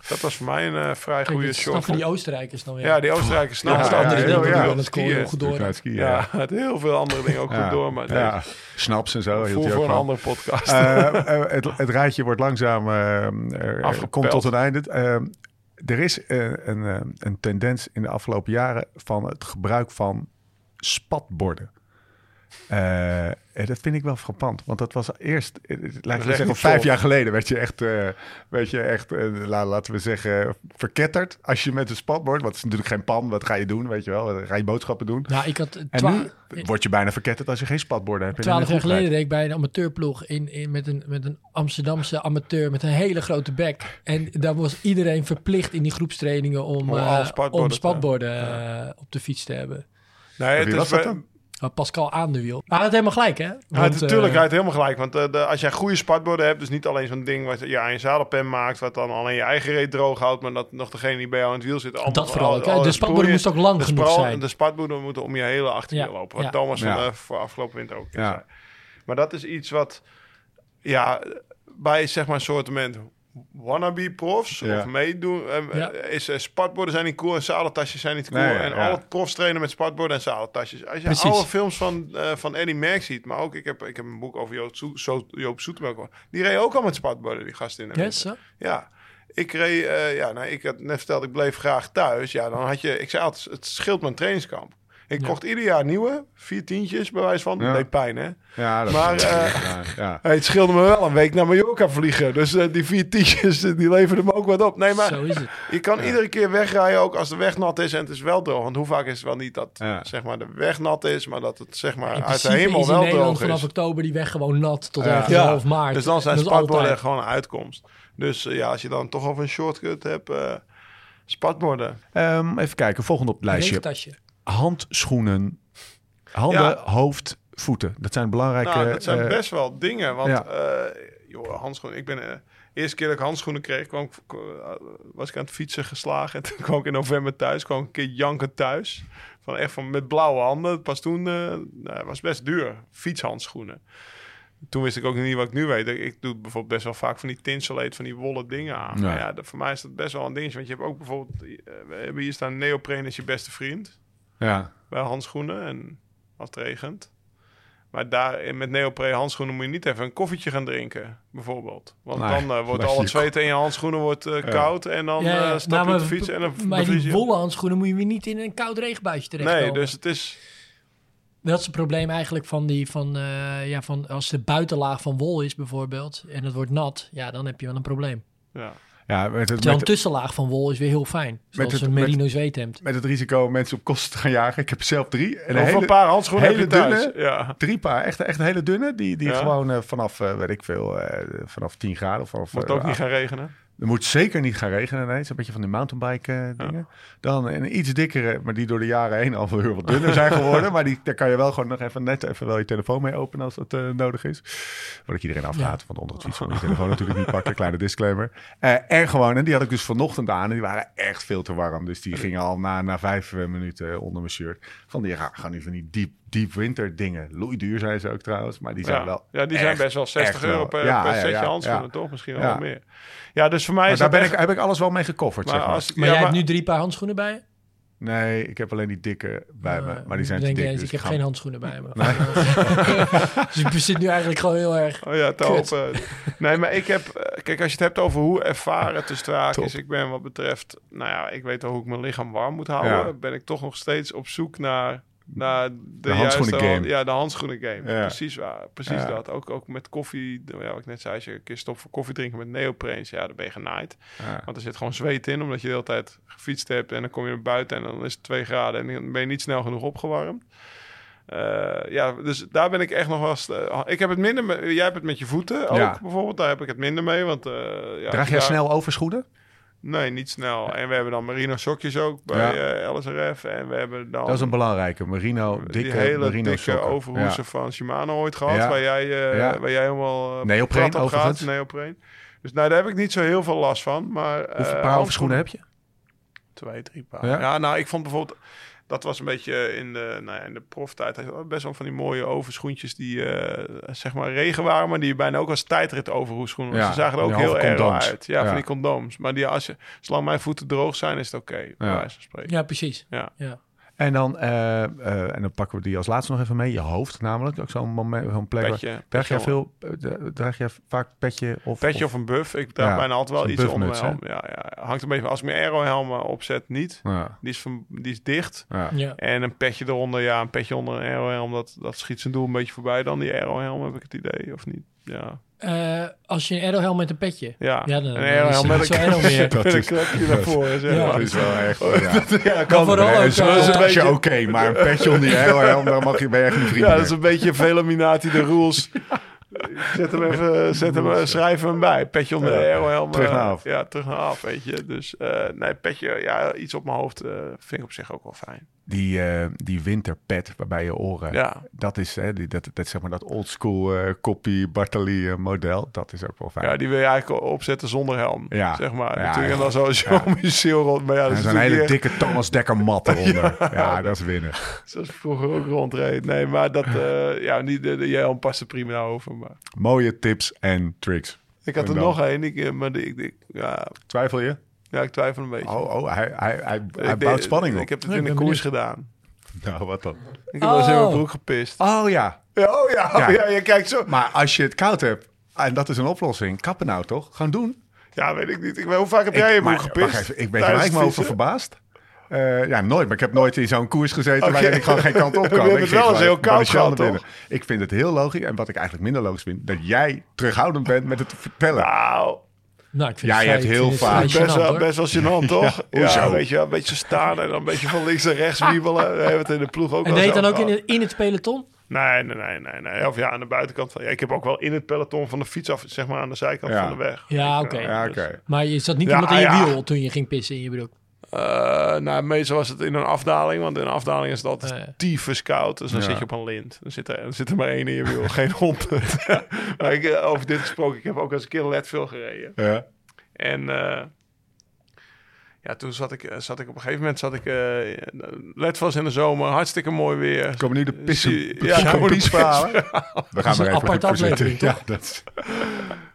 Dat was voor mij een uh, vrij goede short. Snap je die Oostenrijkers dan weer? Ja, die Oostenrijkers snappen ja, ja, andere ja, dingen. Ja, ja, het heel goed door. Ja, ja, het heel veel andere dingen ook ja, goed door. Maar ja, ja. Snaps en zo. Voel voor een andere podcast. Uh, uh, het, het rijtje wordt langzaam... Uh, er, komt tot een einde. Uh, er is uh, een, uh, een tendens in de afgelopen jaren... van het gebruik van spatborden. Uh, en dat vind ik wel frappant, want dat was eerst, laten we zeggen, vijf jaar geleden werd je echt, uh, werd je echt uh, laten we zeggen, verketterd als je met een spatbord, want het is natuurlijk geen pan, wat ga je doen, weet je wel, wat ga je boodschappen doen? Nou, ik had en nu word je bijna verketterd als je geen spatborden hebt. Twaalf jaar geleden reed ik bij een amateurploeg in, in, met, een, met een Amsterdamse amateur met een hele grote bek. En daar was iedereen verplicht in die groepstrainingen om, uh, om spatborden uh, op de fiets te hebben. Nee, het was dat dan? Pascal aan de wiel. Maar hij had helemaal gelijk, hè? Natuurlijk, ja, uh, hij had helemaal gelijk. Want uh, de, als jij goede spatborden hebt... dus niet alleen zo'n ding wat je ja, een zadelpen maakt... wat dan alleen je eigen reet droog houdt... maar dat nog degene die bij jou in het wiel zit... Allemaal, dat vooral al, ook, al, de, de spatborden moest ook lang de genoeg spral, zijn. De spatborden moeten om je hele achterwiel ja, lopen. Wat ja, Thomas ja. van de voor afgelopen winter ook ja. zei. Maar dat is iets wat... ja, bij zeg maar een soortement... wannabe profs ja. of meedoen. Uh, ja. is, uh, spatborden zijn niet cool en zadeltasjes zijn niet cool. Nee, ja, en ja. alle profs trainen met spatborden en zadeltasjes. Als je Precies. alle films van, uh, van Eddy Merckx ziet, maar ook ik heb, ik heb een boek over Joop, Zo- Zo- Joop Zoetemelk. Die reed ook al met spatborden, die gasten in de yes, so. Ja. Ik reed, uh, ja, nou, ik had net verteld, ik bleef graag thuis. Ja, dan had je, ik zei altijd, het scheelt mijn trainingskamp. Ik ja. kocht ieder jaar nieuwe, vier tientjes bij wijze van. Ja. Nee, pijn, hè? Ja, dat maar uh, ja, ja. het scheelde me wel een week naar Mallorca vliegen. Dus uh, die vier tientjes, die leverden me ook wat op. Nee, maar Zo is het. je kan ja. iedere keer wegrijden, ook als de weg nat is en het is wel droog. Want hoe vaak is het wel niet dat ja. zeg maar, de weg nat is, maar dat het zeg maar, uit de hemel wel droog is. In Nederland vanaf oktober die weg gewoon nat tot ja. Ja. half maart. Dus dan zijn spatborden gewoon een uitkomst. Dus uh, ja, als je dan toch over een shortcut hebt, uh, spatborden. Um, even kijken, volgende op het lijstje. Een tasje. Handschoenen, handen, ja. hoofd, voeten. Dat zijn belangrijke... Nou, dat zijn uh, best wel dingen. Want, ja. uh, joh, handschoenen... Ik ben... Uh, de eerste keer dat ik handschoenen kreeg, kwam ik, was ik aan het fietsen geslagen. En toen kwam ik in november thuis, kwam ik een keer janken thuis. Van echt van met blauwe handen. Pas toen, uh, nou, was best duur. Fietshandschoenen. Toen wist ik ook niet wat ik nu weet. Ik doe bijvoorbeeld best wel vaak van die tinselate, van die wollen dingen aan. Nou. Ja, dat, voor mij is dat best wel een dingetje. Want je hebt ook bijvoorbeeld... Uh, we hebben hier staan, neopreen is je beste vriend. Ja. Bij handschoenen en als het regent. Maar daar met neopreen handschoenen moet je niet even een koffietje gaan drinken, bijvoorbeeld. Want nee, dan uh, wordt al het zweet in je handschoenen wordt, uh, ja. koud en dan ja, ja. Uh, stap je nou, op de fiets. En dan maar die wollen handschoenen moet je weer niet in een koud regenbuisje terecht Nee, komen. Dus het is... Dat is het probleem eigenlijk van die... Van, uh, ja, van als de buitenlaag van wol is bijvoorbeeld en het wordt nat, ja, dan heb je wel een probleem. Ja. Ja, met het, Zo'n met tussenlaag van wol is weer heel fijn. Zoals met het, een merino zweethemd. Met het risico mensen op kosten te gaan jagen. Ik heb zelf drie. En een, hele, een paar handschoenen hele dunne. Ja. Drie paar. Echt, echt hele dunne. Die, die ja. gewoon uh, vanaf, uh, weet ik veel, uh, vanaf tien graden. Of vanaf, moet het ook uh, niet gaan regenen. Het moet zeker niet gaan regenen. Nee, het is een beetje van die mountainbike uh, dingen. Ja. Dan een iets dikkere, maar die door de jaren heen al wel heel wat dunner zijn geworden. Maar die, daar kan je wel gewoon nog even net even wel je telefoon mee openen als dat uh, nodig is. Wat ik iedereen afraad, ja. want onder het fiets van je telefoon natuurlijk niet pakken. Kleine disclaimer. Uh, en gewoon, en die had ik dus vanochtend aan. En die waren echt veel te warm. Dus die gingen al na, na vijf uh, minuten onder mijn shirt. Van die ja, gaan nu van die diep. Diep winter dingen. Loeiduur zijn ze ook trouwens, maar die zijn ja. wel... Ja, die echt, zijn best wel zestig euro per, ja, per ja, setje ja, handschoenen, ja. toch? Misschien wel ja. meer. Ja, dus voor mij maar is daar ben echt... ik, heb ik alles wel mee gekofferd, maar zeg maar. Als, maar ja, jij maar... hebt nu drie paar handschoenen bij je? Nee, ik heb alleen die dikke bij me, uh, maar die zijn te dik. Jij, dus ik heb gaan... geen handschoenen bij me. Nee. Dus ik zit nu eigenlijk gewoon heel erg... Oh ja, te hopen. Nee, maar ik heb... Kijk, als je het hebt over hoe ervaren te straak is... Ik ben wat betreft... Nou ja, ik weet al hoe ik mijn lichaam warm moet houden. Ja. Ben ik toch nog steeds op zoek naar... Naar de, de handschoenen game. Ja, de handschoenen game. Ja. Precies, waar, precies ja. dat. Ook, ook met koffie. Ja, wat ik net zei, als je een keer stopt voor koffie drinken met neopreens, ja, dan ben je genaaid. Ja. Want er zit gewoon zweet in, omdat je de hele tijd gefietst hebt. En dan kom je naar buiten en dan is het twee graden. En dan ben je niet snel genoeg opgewarmd. Uh, ja, dus daar ben ik echt nog wel... St- uh, ik heb het minder... Me- Jij hebt het met je voeten ook, ja. bijvoorbeeld. Daar heb ik het minder mee, want... Uh, ja, Draag jij daar... snel overschoenen? Nee, niet snel. Ja. En we hebben dan merino sokjes ook bij ja. uh, L S R F. En we hebben dan... Dat is een belangrijke. Merino, dikke merino sokken. Die hele dikke overhoesen ja. van Shimano ooit gehad. Ja. Waar, jij, uh, ja. waar jij helemaal... Uh, neopreen overigens. Neopreen. Dus nou, daar heb ik niet zo heel veel last van. Maar, uh, Hoeveel paar overschoenen heb je? Twee, drie paar. Ja, ja nou, ik vond bijvoorbeeld... Dat was een beetje in de, nou ja, in de proftijd. Best wel van die mooie overschoentjes die uh, zeg maar regen waren, maar die je bijna ook als tijdrit overhoeschoenen. Ja, ze zagen er ook heel erg uit. Ja, ja, van die condooms. Maar die, als je, zolang mijn voeten droog zijn, is het oké. Okay, ja. Bij wijze van spreken. Ja, precies. Ja. Ja. En dan, uh, uh, en dan pakken we die als laatste nog even mee. Je hoofd namelijk, ook zo'n moment, zo'n plek. Petje, waar, draag jij veel? Uh, draag jij vaak petje of petje of, of een buff? Ik draag ja, bijna altijd wel iets onder mijn helm. Ja, ja, hangt een beetje van. Als ik mijn aero-helm opzet, niet. Ja. Die is van, die is dicht. Ja. Ja. En een petje eronder, ja, een petje onder een aero-helm, dat dat schiet zijn doel een beetje voorbij. Dan die aero-helm, heb ik het idee of niet? Ja. Uh, als je een aerohelm met een petje... Ja, ja dan, een aerohelm met een aero meer. Dat is, dat is, daarvoor, zeg ja. dat is wel echt... Ja, ja kan vooral ook... Zo is een petje oké, maar een petje onder je aerohelm... daar mag je bij echt niet vrienden. Ja, dat is een beetje Velaminati, de rules. Zet hem even... Zet hem, schrijf hem bij. Petje onder de aerohelm. Terug naar af. Ja, terug naar af, weet je. Dus uh, nee, petje... Ja, iets op mijn hoofd uh, vind ik op zich ook wel fijn. Die, uh, die winterpet waarbij je oren... Ja. Dat is hè, die, dat, dat, zeg maar dat oldschool uh, copy Bartali uh, model. Dat is ook wel fijn. Ja, die wil je eigenlijk opzetten zonder helm. Ja. Zeg maar. Ja, natuurlijk. Ja. En dan zo'n showmuseum rond. Maar ja, dat en is zo'n hele echt... dikke Thomas Dekker mat eronder. ja, ja, dat is winnen. Zoals vroeger ook rondreed. Nee, maar dat... Uh, ja, niet, de, de, je helm past er prima over. Maar... Mooie tips en tricks. Ik had en er dan... nog één. Ik, maar die, die, ja. Twijfel je? Ja, ik twijfel een beetje. Oh, oh hij, hij, hij, hij bouwt de, spanning op. Ik heb het in de koers gedaan. Nou, wat dan? Ik heb oh. wel eens in mijn broek gepist. Oh ja. ja oh ja. ja. ja je kijkt zo. Maar als je het koud hebt, en dat is een oplossing, kappen nou toch? Gaan doen. Ja, weet ik niet. Ik, hoe vaak heb jij je broek maar, gepist? Wacht even, ik ben gelijk me over verbaasd. Uh, ja, nooit. Maar ik heb nooit in zo'n koers gezeten okay. waarin ik gewoon geen kant op kan. We ik het wel eens heel koud gehad, toch? Ik vind het heel logisch. En wat ik eigenlijk minder logisch vind, dat jij terughoudend bent met het vertellen. Wow. Nou, ik vind ja, je hebt heel vaak. Best wel, best wel gênant, toch? Ja, ja, ja, weet je, een beetje staan en dan een beetje van links en rechts wiebelen. We hebben het in de ploeg ook en al En deed dan ook in, de, in het peloton? Nee, nee, nee, nee, nee. Of ja, aan de buitenkant van. Ja, ik heb ook wel in het peloton van de fiets af, zeg maar aan de zijkant ja. van de weg. Ja, oké. Okay. Ja, okay. dus. Maar je zat niet ja, iemand in je wiel ja. toen je ging pissen in je broek? Uh, nou, meestal was het in een afdaling. Want in een afdaling is het altijd uh, tyfus koud. Dus dan ja. zit je op een lint. Dan zit er, dan zit er maar één in je wiel. Geen honderd. Maar ik, over dit gesproken. Ik heb ook als een keer let veel gereden. Ja. En uh, ja, toen zat ik, zat ik op een gegeven moment... zat ik uh, let was in de zomer. Hartstikke mooi weer. Komen nu de pissen. Zie, ja, ja, we gaan dat maar even apart aflevering. Ja, dat is...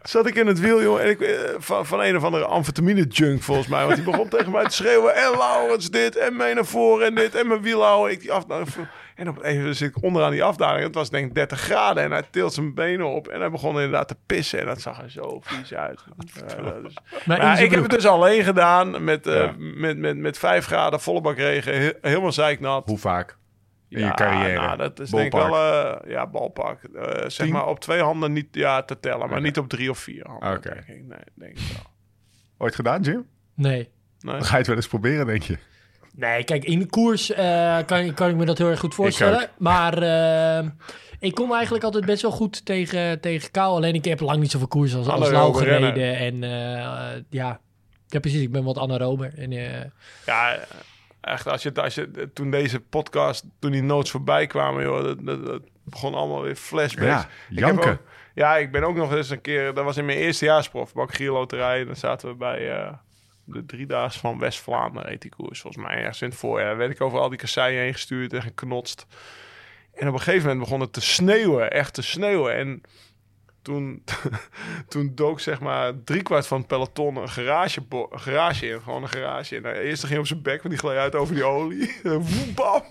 Zat ik in het wiel, jongen, en ik, van, van een of andere amfetamine-junk volgens mij. Want die begon tegen mij te schreeuwen. En Laurens dit, en mij naar voren, en dit, en mijn wiel houden. Ik die afdaling. En op even zit ik onderaan die afdaling. Het was denk ik dertig graden. En hij tilt zijn benen op. En hij begon inderdaad te pissen. En dat zag er zo vies uit. Ja, dat is... Maar ja, ik heb het dus alleen gedaan met, uh, ja. met, met, met vijf graden, volle bak regen. He- helemaal zeiknat. Hoe vaak? In ja, je carrière. Nou, dat is balpark. Denk ik wel, uh, ja, balpark. Uh, zeg Tien? maar op twee handen niet ja, te tellen, maar okay. niet op drie of vier handen. Oké. Okay. Denk, nee, denk ik wel. Ooit gedaan, Jim? Nee. nee. Ga je het wel eens proberen, denk je? Nee, kijk, in de koers uh, kan, kan ik me dat heel erg goed voorstellen. Ik maar uh, ik kom eigenlijk altijd best wel goed tegen, tegen kou. Alleen ik heb lang niet zoveel koers als, als Lau gereden. Rennen. En uh, ja. ja, precies. Ik ben wat anaerober. En, uh, ja... Echt, als je, als je, toen deze podcast, toen die notes voorbij kwamen, joh, dat, dat, dat begon allemaal weer flashbacks. Ja, janken. Ik heb ook, ja, ik ben ook nog eens een keer, dat was in mijn eerste jaarsprof, bak Gierloterij. Dan zaten we bij uh, de driedaagse van West-Vlaanderen, heet die koers. Volgens mij ergens in het voorjaar werd ik over al die kasseien heen gestuurd en geknotst. En op een gegeven moment begon het te sneeuwen, echt te sneeuwen. En toen, toen dook zeg maar driekwart van het peloton een garage, bo- garage in. Gewoon een garage in. Nou, eerst ging hij op zijn bek, want die gleed uit over die olie. Woem, bam!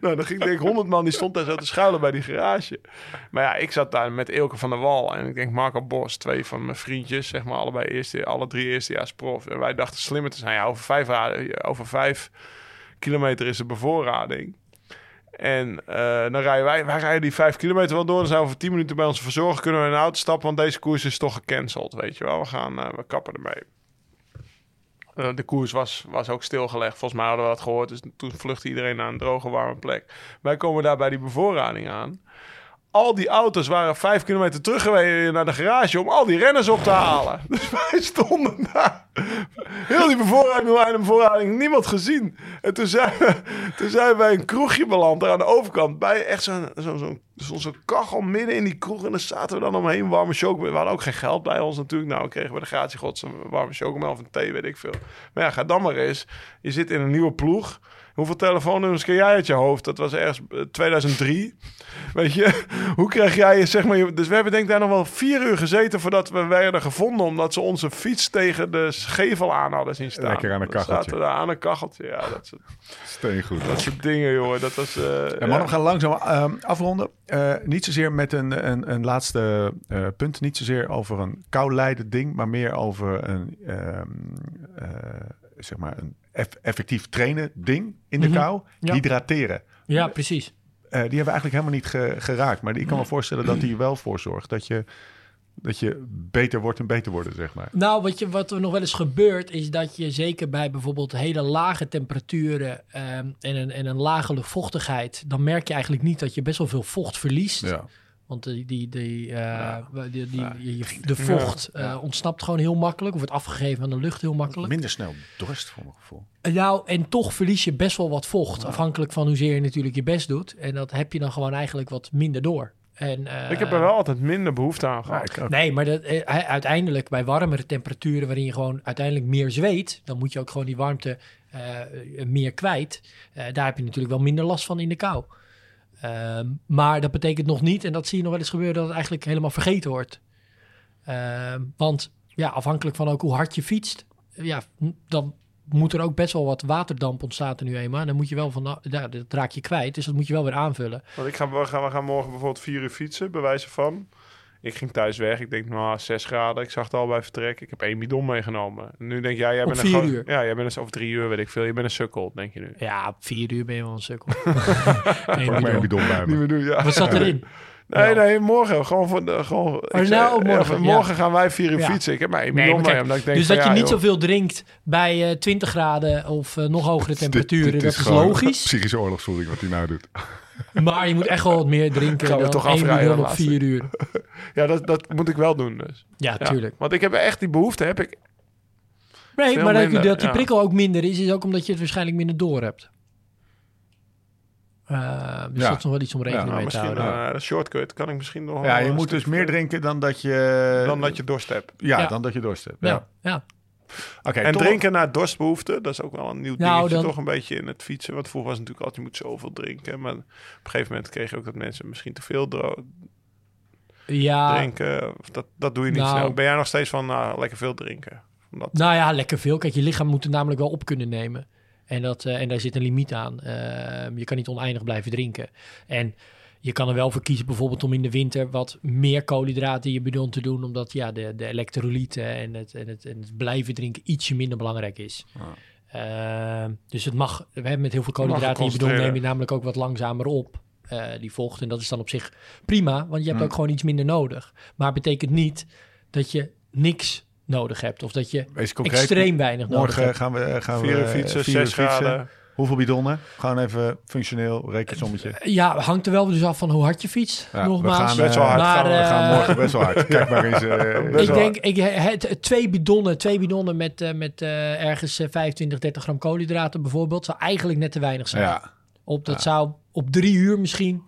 Nou, dan ging denk ik honderd man, die stond daar zo te schuilen bij die garage. Maar ja, ik zat daar met Eelke van der Wal en ik denk Marco Bos. Twee van mijn vriendjes, zeg maar, allebei eerste, alle drie eerstejaars prof. En wij dachten slimmer te zijn. Ja, over vijf, over vijf kilometer is de bevoorrading. En uh, dan rijden wij, wij rijden die vijf kilometer wel door. Dan zijn we voor tien minuten bij onze verzorger. Kunnen we in de auto stappen, want deze koers is toch gecanceld. Weet je wel, we gaan, uh, we kappen ermee. Uh, de koers was, was ook stilgelegd. Volgens mij hadden we dat gehoord. Dus toen vluchtte iedereen naar een droge, warme plek. Wij komen daar bij die bevoorrading aan. Al die auto's waren vijf kilometer terug geweest naar de garage om al die renners op te halen. Dus wij stonden daar. Heel die bevoorrading, wij de bevoorrading, niemand gezien. En toen zijn, we, toen zijn wij een kroegje beland, daar aan de overkant. Bij echt zo'n, zo'n, zo'n, zo'n, zo'n kachel midden in die kroeg. En daar zaten we dan omheen, warme chocomel. We hadden ook geen geld bij ons natuurlijk. Nou, we kregen bij de gratie gods een warme chocomel of een thee, weet ik veel. Maar ja, ga dan maar eens. Je zit in een nieuwe ploeg. Hoeveel telefoonnummers ken jij uit je hoofd? Dat was ergens tweeduizend drie. Weet je, hoe krijg jij je, zeg maar... Dus we hebben denk ik daar nog wel vier uur gezeten voordat we werden gevonden, omdat ze onze fiets tegen de gevel aan hadden zien staan. Lekker aan een kacheltje. Zaten we daar aan een kacheltje, ja. Dat soort, Steengoed. Dat soort dingen, joh. Dat was... Uh, ja, ja. Man, we gaan langzaam uh, afronden. Uh, niet zozeer met een, een, een laatste uh, punt. Niet zozeer over een kouleidend ding, maar meer over een... Um, uh, zeg maar een effectief trainen ding in de mm-hmm. kou, ja. Hydrateren. Ja, precies. Uh, die hebben we eigenlijk helemaal niet ge- geraakt. Maar ik kan me voorstellen dat die wel voor zorgt. Dat je, dat je beter wordt en beter wordt, zeg maar. Nou, wat, je, wat er nog wel eens gebeurt, is dat je zeker bij bijvoorbeeld hele lage temperaturen um, en, een, en een lage luchtvochtigheid, dan merk je eigenlijk niet dat je best wel veel vocht verliest. Ja. Want die, die, die, uh, ja. die, die, die, de vocht ja. uh, ontsnapt gewoon heel makkelijk. Of wordt afgegeven aan de lucht heel makkelijk. Minder snel dorst, voor mijn gevoel. Uh, nou, en toch verlies je best wel wat vocht. Ja. Afhankelijk van hoezeer je natuurlijk je best doet. En dat heb je dan gewoon eigenlijk wat minder door. En, uh, ik heb er wel altijd minder behoefte aan gehad. Ja, nee, maar dat, uh, uiteindelijk bij warmere temperaturen, waarin je gewoon uiteindelijk meer zweet, dan moet je ook gewoon die warmte uh, meer kwijt. Uh, daar heb je natuurlijk wel minder last van in de kou. Um, maar dat betekent nog niet, en dat zie je nog wel eens gebeuren, dat het eigenlijk helemaal vergeten wordt. Um, want ja, afhankelijk van ook hoe hard je fietst, ja, dan moet er ook best wel wat waterdamp ontstaat er nu eenmaal. En dan moet je wel van, ja, dat raak je kwijt, dus dat moet je wel weer aanvullen. Want ik ga, we gaan, we gaan morgen bijvoorbeeld vier uur fietsen, bij wijze van. Ik ging thuis weg, ik denk, nou, zes graden. Ik zag het al bij vertrek. Ik heb één bidon meegenomen. Nu denk jij, jij bent vier een... uur. Ja, jij bent een... Of drie uur, weet ik veel. Je bent een sukkel, denk je nu. Ja, vier uur ben je wel een sukkel. nee, ik een bidon bij me. Doen, ja. Wat zat erin? Nee, ja. nee, morgen. Gewoon voor de... Gewoon, oh, ik, nou, morgen, even, morgen ja. gaan wij vier uur ja. fietsen. Ik heb maar één bidon nee, maar kijk, mee. Ik denk dus van, dat ja, je niet joh. zoveel drinkt bij uh, twintig graden of uh, nog hogere temperaturen. Dit, dit dat is logisch. Psychische oorlogsvoering wat hij nou doet. Maar je moet echt wel wat meer drinken dan toch één uur op vier uur. Ja, dat, dat moet ik wel doen dus. Ja, ja, tuurlijk. Want ik heb echt die behoefte, heb ik... Nee, maar minder, dat, dat die prikkel ja. ook minder is, is ook omdat je het waarschijnlijk minder door hebt. Uh, dus ja. dat is nog wel iets om rekening ja, mee te houden. Misschien een uh, shortcut kan ik misschien nog... Ja, je moet dus meer drinken dan dat je... Dan dat je dorst hebt. Ja, ja. dan dat je dorst hebt. Ja, ja. ja. Okay, en toch... drinken naar dorstbehoeften, dat is ook wel een nieuw dingetje, nou, dan... toch een beetje in het fietsen. Want vroeger was het natuurlijk altijd, je moet zoveel drinken. Maar op een gegeven moment kreeg je ook dat mensen misschien te veel dro- ja. drinken. Dat, dat doe je niet nou. snel. Ben jij nog steeds van, nou, lekker veel drinken? Dat... Nou ja, lekker veel. Kijk, je lichaam moet het namelijk wel op kunnen nemen. En, dat, uh, en daar zit een limiet aan. Uh, je kan niet oneindig blijven drinken. En... Je kan er wel voor kiezen bijvoorbeeld om in de winter wat meer koolhydraten in je bidon te doen. Omdat ja, de, de elektrolyten en het, en, het, en het blijven drinken ietsje minder belangrijk is. Ja. Uh, dus het mag, we hebben met heel veel koolhydraten in je bidon neem je namelijk ook wat langzamer op. Uh, die vocht en dat is dan op zich prima, want je hebt hmm. ook gewoon iets minder nodig. Maar het betekent niet dat je niks nodig hebt of dat je concreet, extreem weinig nodig hebt. Morgen gaan we, gaan we vier fietsen, zes graden. Hoeveel bidonnen? Gewoon even functioneel, rekensommetje. Ja, hangt er wel dus af van hoe hard je fietst. Ja, nogmaals. We gaan best wel hard. Maar, gaan we, uh, gaan morgen best wel hard. Kijk maar eens. Uh, ik denk, ik, het, twee bidonnen, twee bidonnen met, uh, met uh, ergens vijfentwintig, dertig gram koolhydraten bijvoorbeeld, zou eigenlijk net te weinig zijn. Ja. Op, dat ja. zou op drie uur misschien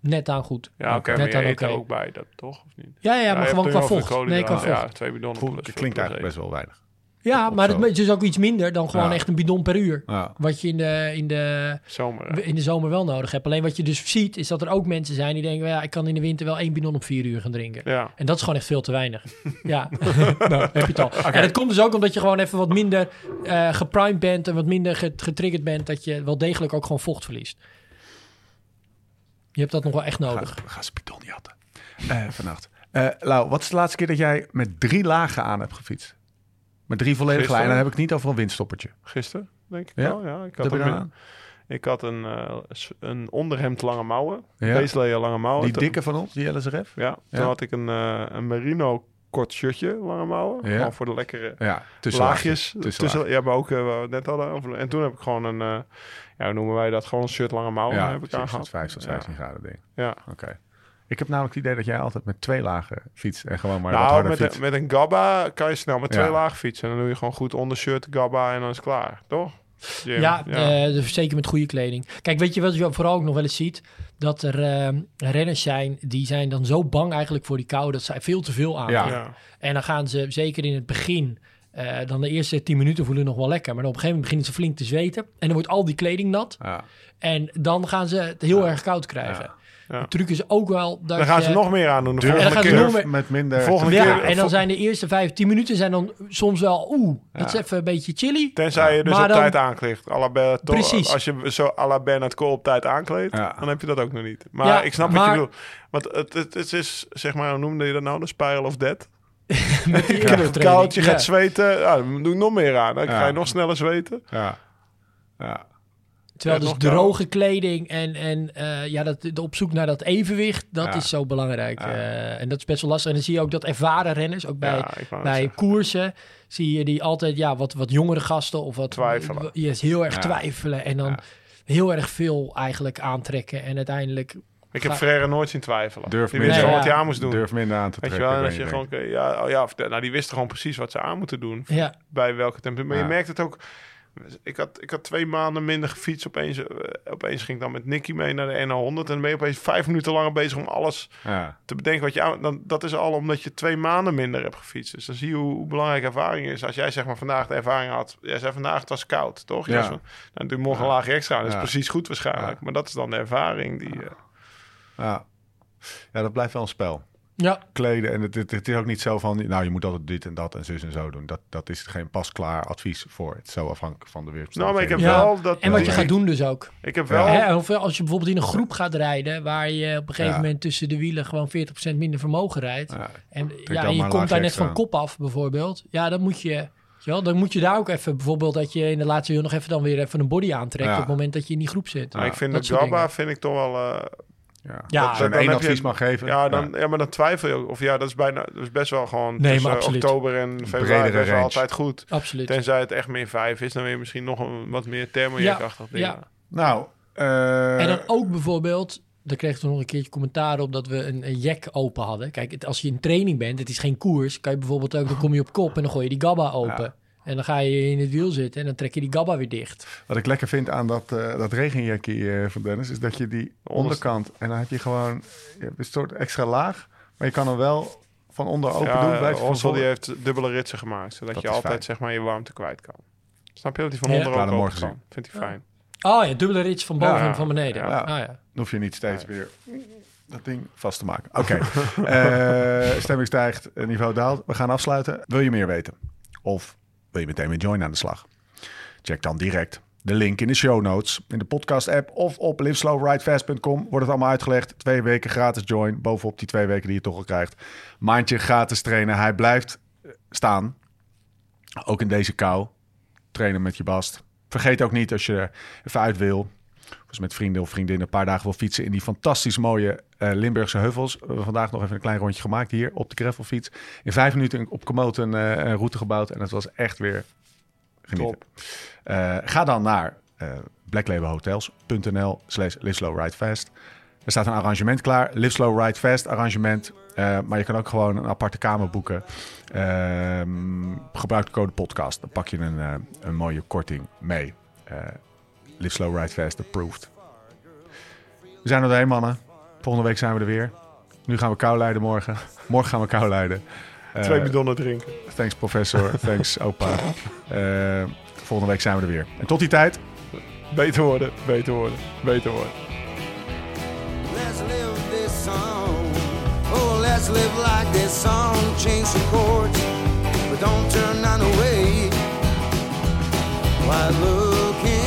net aan goed. Ja, oké, okay, maar je eet okay. er ook bij, dat toch? Of niet? Ja, ja, ja, maar ja, gewoon qua vocht. Nee, qua vocht. Ja, twee bidonnen. Goed, dat klinkt eigenlijk best wel weinig. Ja, maar het is dus ook iets minder dan gewoon ja. echt een bidon per uur. Ja. Wat je in de, in, de, zomer, in de zomer wel nodig hebt. Alleen wat je dus ziet, is dat er ook mensen zijn die denken... ja, ik kan in de winter wel één bidon op vier uur gaan drinken. Ja. En dat is gewoon echt veel te weinig. ja, nou, heb je het al. Okay. En dat komt dus ook omdat je gewoon even wat minder uh, geprimed bent... en wat minder getriggerd bent, dat je wel degelijk ook gewoon vocht verliest. Je hebt dat nog wel echt nodig. Ga, ga ze bidon niet jatten. Uh, vannacht. Uh, Lau, wat is de laatste keer dat jij met drie lagen aan hebt gefietst? Met drie volledige lijnen, dan heb ik niet over een windstoppertje. Gisteren, denk ik ja? wel. Ja, ik had, min- Ik had een, uh, een onderhemd lange mouwen. Ja. Baselayer lange mouwen. Die dikke van ons, die L S R F? Ja. Toen ja. had ik een, uh, een merino kort shirtje, lange mouwen. Ja. Voor de lekkere ja, laagjes. Tussen tussen, ja, maar ook uh, waar we het net hadden over. En toen heb ik gewoon een, uh, ja, hoe noemen wij dat? Gewoon een shirt lange mouwen. Ja, heb ik aangehad. vijftien tot zestien ja. graden ding. Ja. Oké. Okay. Ik heb namelijk het idee dat jij altijd met twee lagen fietst en gewoon maar nou, wat harder met fietst. Een, met een Gabba kan je snel met twee ja. lagen fietsen. En dan doe je gewoon goed ondershirt, Gabba en dan is het klaar, toch? Gym. Ja, ja. Uh, zeker met goede kleding. Kijk, weet je wat je vooral ook nog wel eens ziet? Dat er uh, renners zijn, die zijn dan zo bang eigenlijk voor die kou, dat zij veel te veel aan ja. Ja. En dan gaan ze, zeker in het begin, uh, dan de eerste tien minuten voelen nog wel lekker. Maar dan op een gegeven moment beginnen ze flink te zweten. En dan wordt al die kleding nat. Ja. En dan gaan ze het heel ja. erg koud krijgen. Ja. Ja. De truc is ook wel... Dat dan gaan ze uh, nog meer aan doen. De volgende dan keer meer... met minder... Volgende ja, keer, en dan zijn de eerste vijf, tien minuten zijn dan soms wel... Oeh, ja. dat is even een beetje chilly. Tenzij ja. je dus maar op dan... tijd aankleedt. Alla Precies. Als je zo à la Bernhard Kohl op tijd aankleedt, ja. dan heb je dat ook nog niet. Maar ja, ik snap maar... wat je bedoelt. Want het, het, het is, zeg maar, hoe noemde je dat nou? De spiral of death. Met je krijgt koud, je ja. gaat zweten. Ja, dan doe ik nog meer aan. Dan ja. ga je nog sneller zweten. Ja, ja. Terwijl ja, dus droge wel. kleding en, en uh, ja, dat, de op zoek naar dat evenwicht, dat ja. is zo belangrijk. Ja. Uh, en dat is best wel lastig. En dan zie je ook dat ervaren renners, ook bij, ja, bij koersen, zie je die altijd ja, wat, wat jongere gasten of wat... Twijfelen. Yes, heel erg ja. twijfelen en dan ja. heel erg veel eigenlijk aantrekken en uiteindelijk... Ik heb Frère nooit zien twijfelen. Durf die wist gewoon ja, wat hij aan moest doen. Durf minder aan te trekken. Weet je wel, en als je gewoon... Okay, ja, oh ja, nou, die wisten gewoon precies wat ze aan moeten doen. Ja. Bij welke tempo. Maar ja. je merkt het ook... Ik had, ik had twee maanden minder gefietst. Opeens, uh, opeens ging ik dan met Nicky mee naar de N honderd. En dan ben je opeens vijf minuten langer bezig om alles ja. te bedenken. Wat je aan, dan, dat is al omdat je twee maanden minder hebt gefietst. Dus dan zie je hoe, hoe belangrijk ervaring is. Als jij zeg maar vandaag de ervaring had. Jij zei vandaag het was koud, toch? Ja. Ja, dan doe je morgen ja. laag rechts gaan. Dat is ja. precies goed waarschijnlijk. Ja. Maar dat is dan de ervaring. die. Uh... Ja. ja, dat blijft wel een spel. Ja. Kleden. En het, het, het is ook niet zo van... Nou, je moet altijd dit en dat en zus en zo doen. Dat, dat is geen pasklaar advies voor. Het is zo afhankelijk van de weersomstandigheden. Nou, maar ik heb ja. wel... Dat, en wat je gaat doen dus ook. Ik heb wel... Hè, als je bijvoorbeeld in een groep gaat rijden... waar je op een gegeven ja. moment tussen de wielen... gewoon veertig procent minder vermogen rijdt. Ja. En, ja, en je komt daar net van kop af bijvoorbeeld. Ja, dan moet je... Ja, dan moet je daar ook even bijvoorbeeld dat je in de laatste uur... nog even dan weer even een body aantrekt... Ja. op het moment dat je in die groep zit. Ja. Ja. Ik vind dat de Gabba vind ik toch wel... Uh, Ja, ja dat, dan één advies je, mag geven. Ja, dan, ja. ja, maar dan twijfel je ook. Of ja, dat is, bijna, dat is best wel gewoon nee, tussen oktober en februari best wel altijd goed. Absoluut. Tenzij het echt meer vijf is, dan weer misschien nog een wat meer thermojackachtig ja, ja. Nou, uh... En dan ook bijvoorbeeld, daar kregen we nog een keertje commentaar op dat we een, een jack open hadden. Kijk, het, als je in training bent, het is geen koers, kan je bijvoorbeeld ook, dan kom je op kop en dan gooi je die Gabba open. Ja. En dan ga je in het wiel zitten en dan trek je die Gabba weer dicht. Wat ik lekker vind aan dat, uh, dat regenjackie uh, van Dennis... is dat je die onderkant... en dan heb je gewoon je hebt een soort extra laag... maar je kan hem wel van onder open ja, doen. Ja, Ossel die heeft dubbele ritsen gemaakt... zodat dat je altijd fijn. zeg maar je warmte kwijt kan. Snap je dat die van ja. onder ja, open kan? Zien. Vindt hij ja. fijn. Oh ja, dubbele rits van boven ja. en van beneden. Ja. Ja. Ah, ja. Dan hoef je niet steeds ja. weer... dat ding vast te maken. Oké, okay. uh, stemming stijgt, niveau daalt. We gaan afsluiten. Wil je meer weten? Of... wil je meteen met Join aan de slag? Check dan direct de link in de show notes, in de podcast-app of op live slow ride fast punt com. Wordt het allemaal uitgelegd. Twee weken gratis Join, bovenop die twee weken die je toch al krijgt. Maandje gratis trainen. Hij blijft staan. Ook in deze kou. Trainen met je bast. Vergeet ook niet als je even uit wil... dus met vrienden of vriendinnen een paar dagen wil fietsen... in die fantastisch mooie uh, Limburgse heuvels. We hebben vandaag nog even een klein rondje gemaakt hier op de gravelfiets. In vijf minuten op Komoot een uh, route gebouwd. En het was echt weer genieten. Uh, ga dan naar uh, black label hotels punt n l slash live slow ride fast. Er staat een arrangement klaar. Live slow ride fast arrangement. Uh, maar je kan ook gewoon een aparte kamer boeken. Uh, gebruik de code podcast. Dan pak je een, uh, een mooie korting mee. Uh, Live Slow, Ride Fast, approved. We zijn er doorheen, mannen. Volgende week zijn we er weer. Nu gaan we kou lijden morgen. Morgen gaan we kou lijden. Uh, Twee bidonnen drinken. Thanks, professor. Thanks, opa. Uh, volgende week zijn we er weer. En tot die tijd. Beter worden, beter worden, beter worden. Let's live this song. Oh, let's live like this song. Change the chords. But don't turn on the way. Why looking.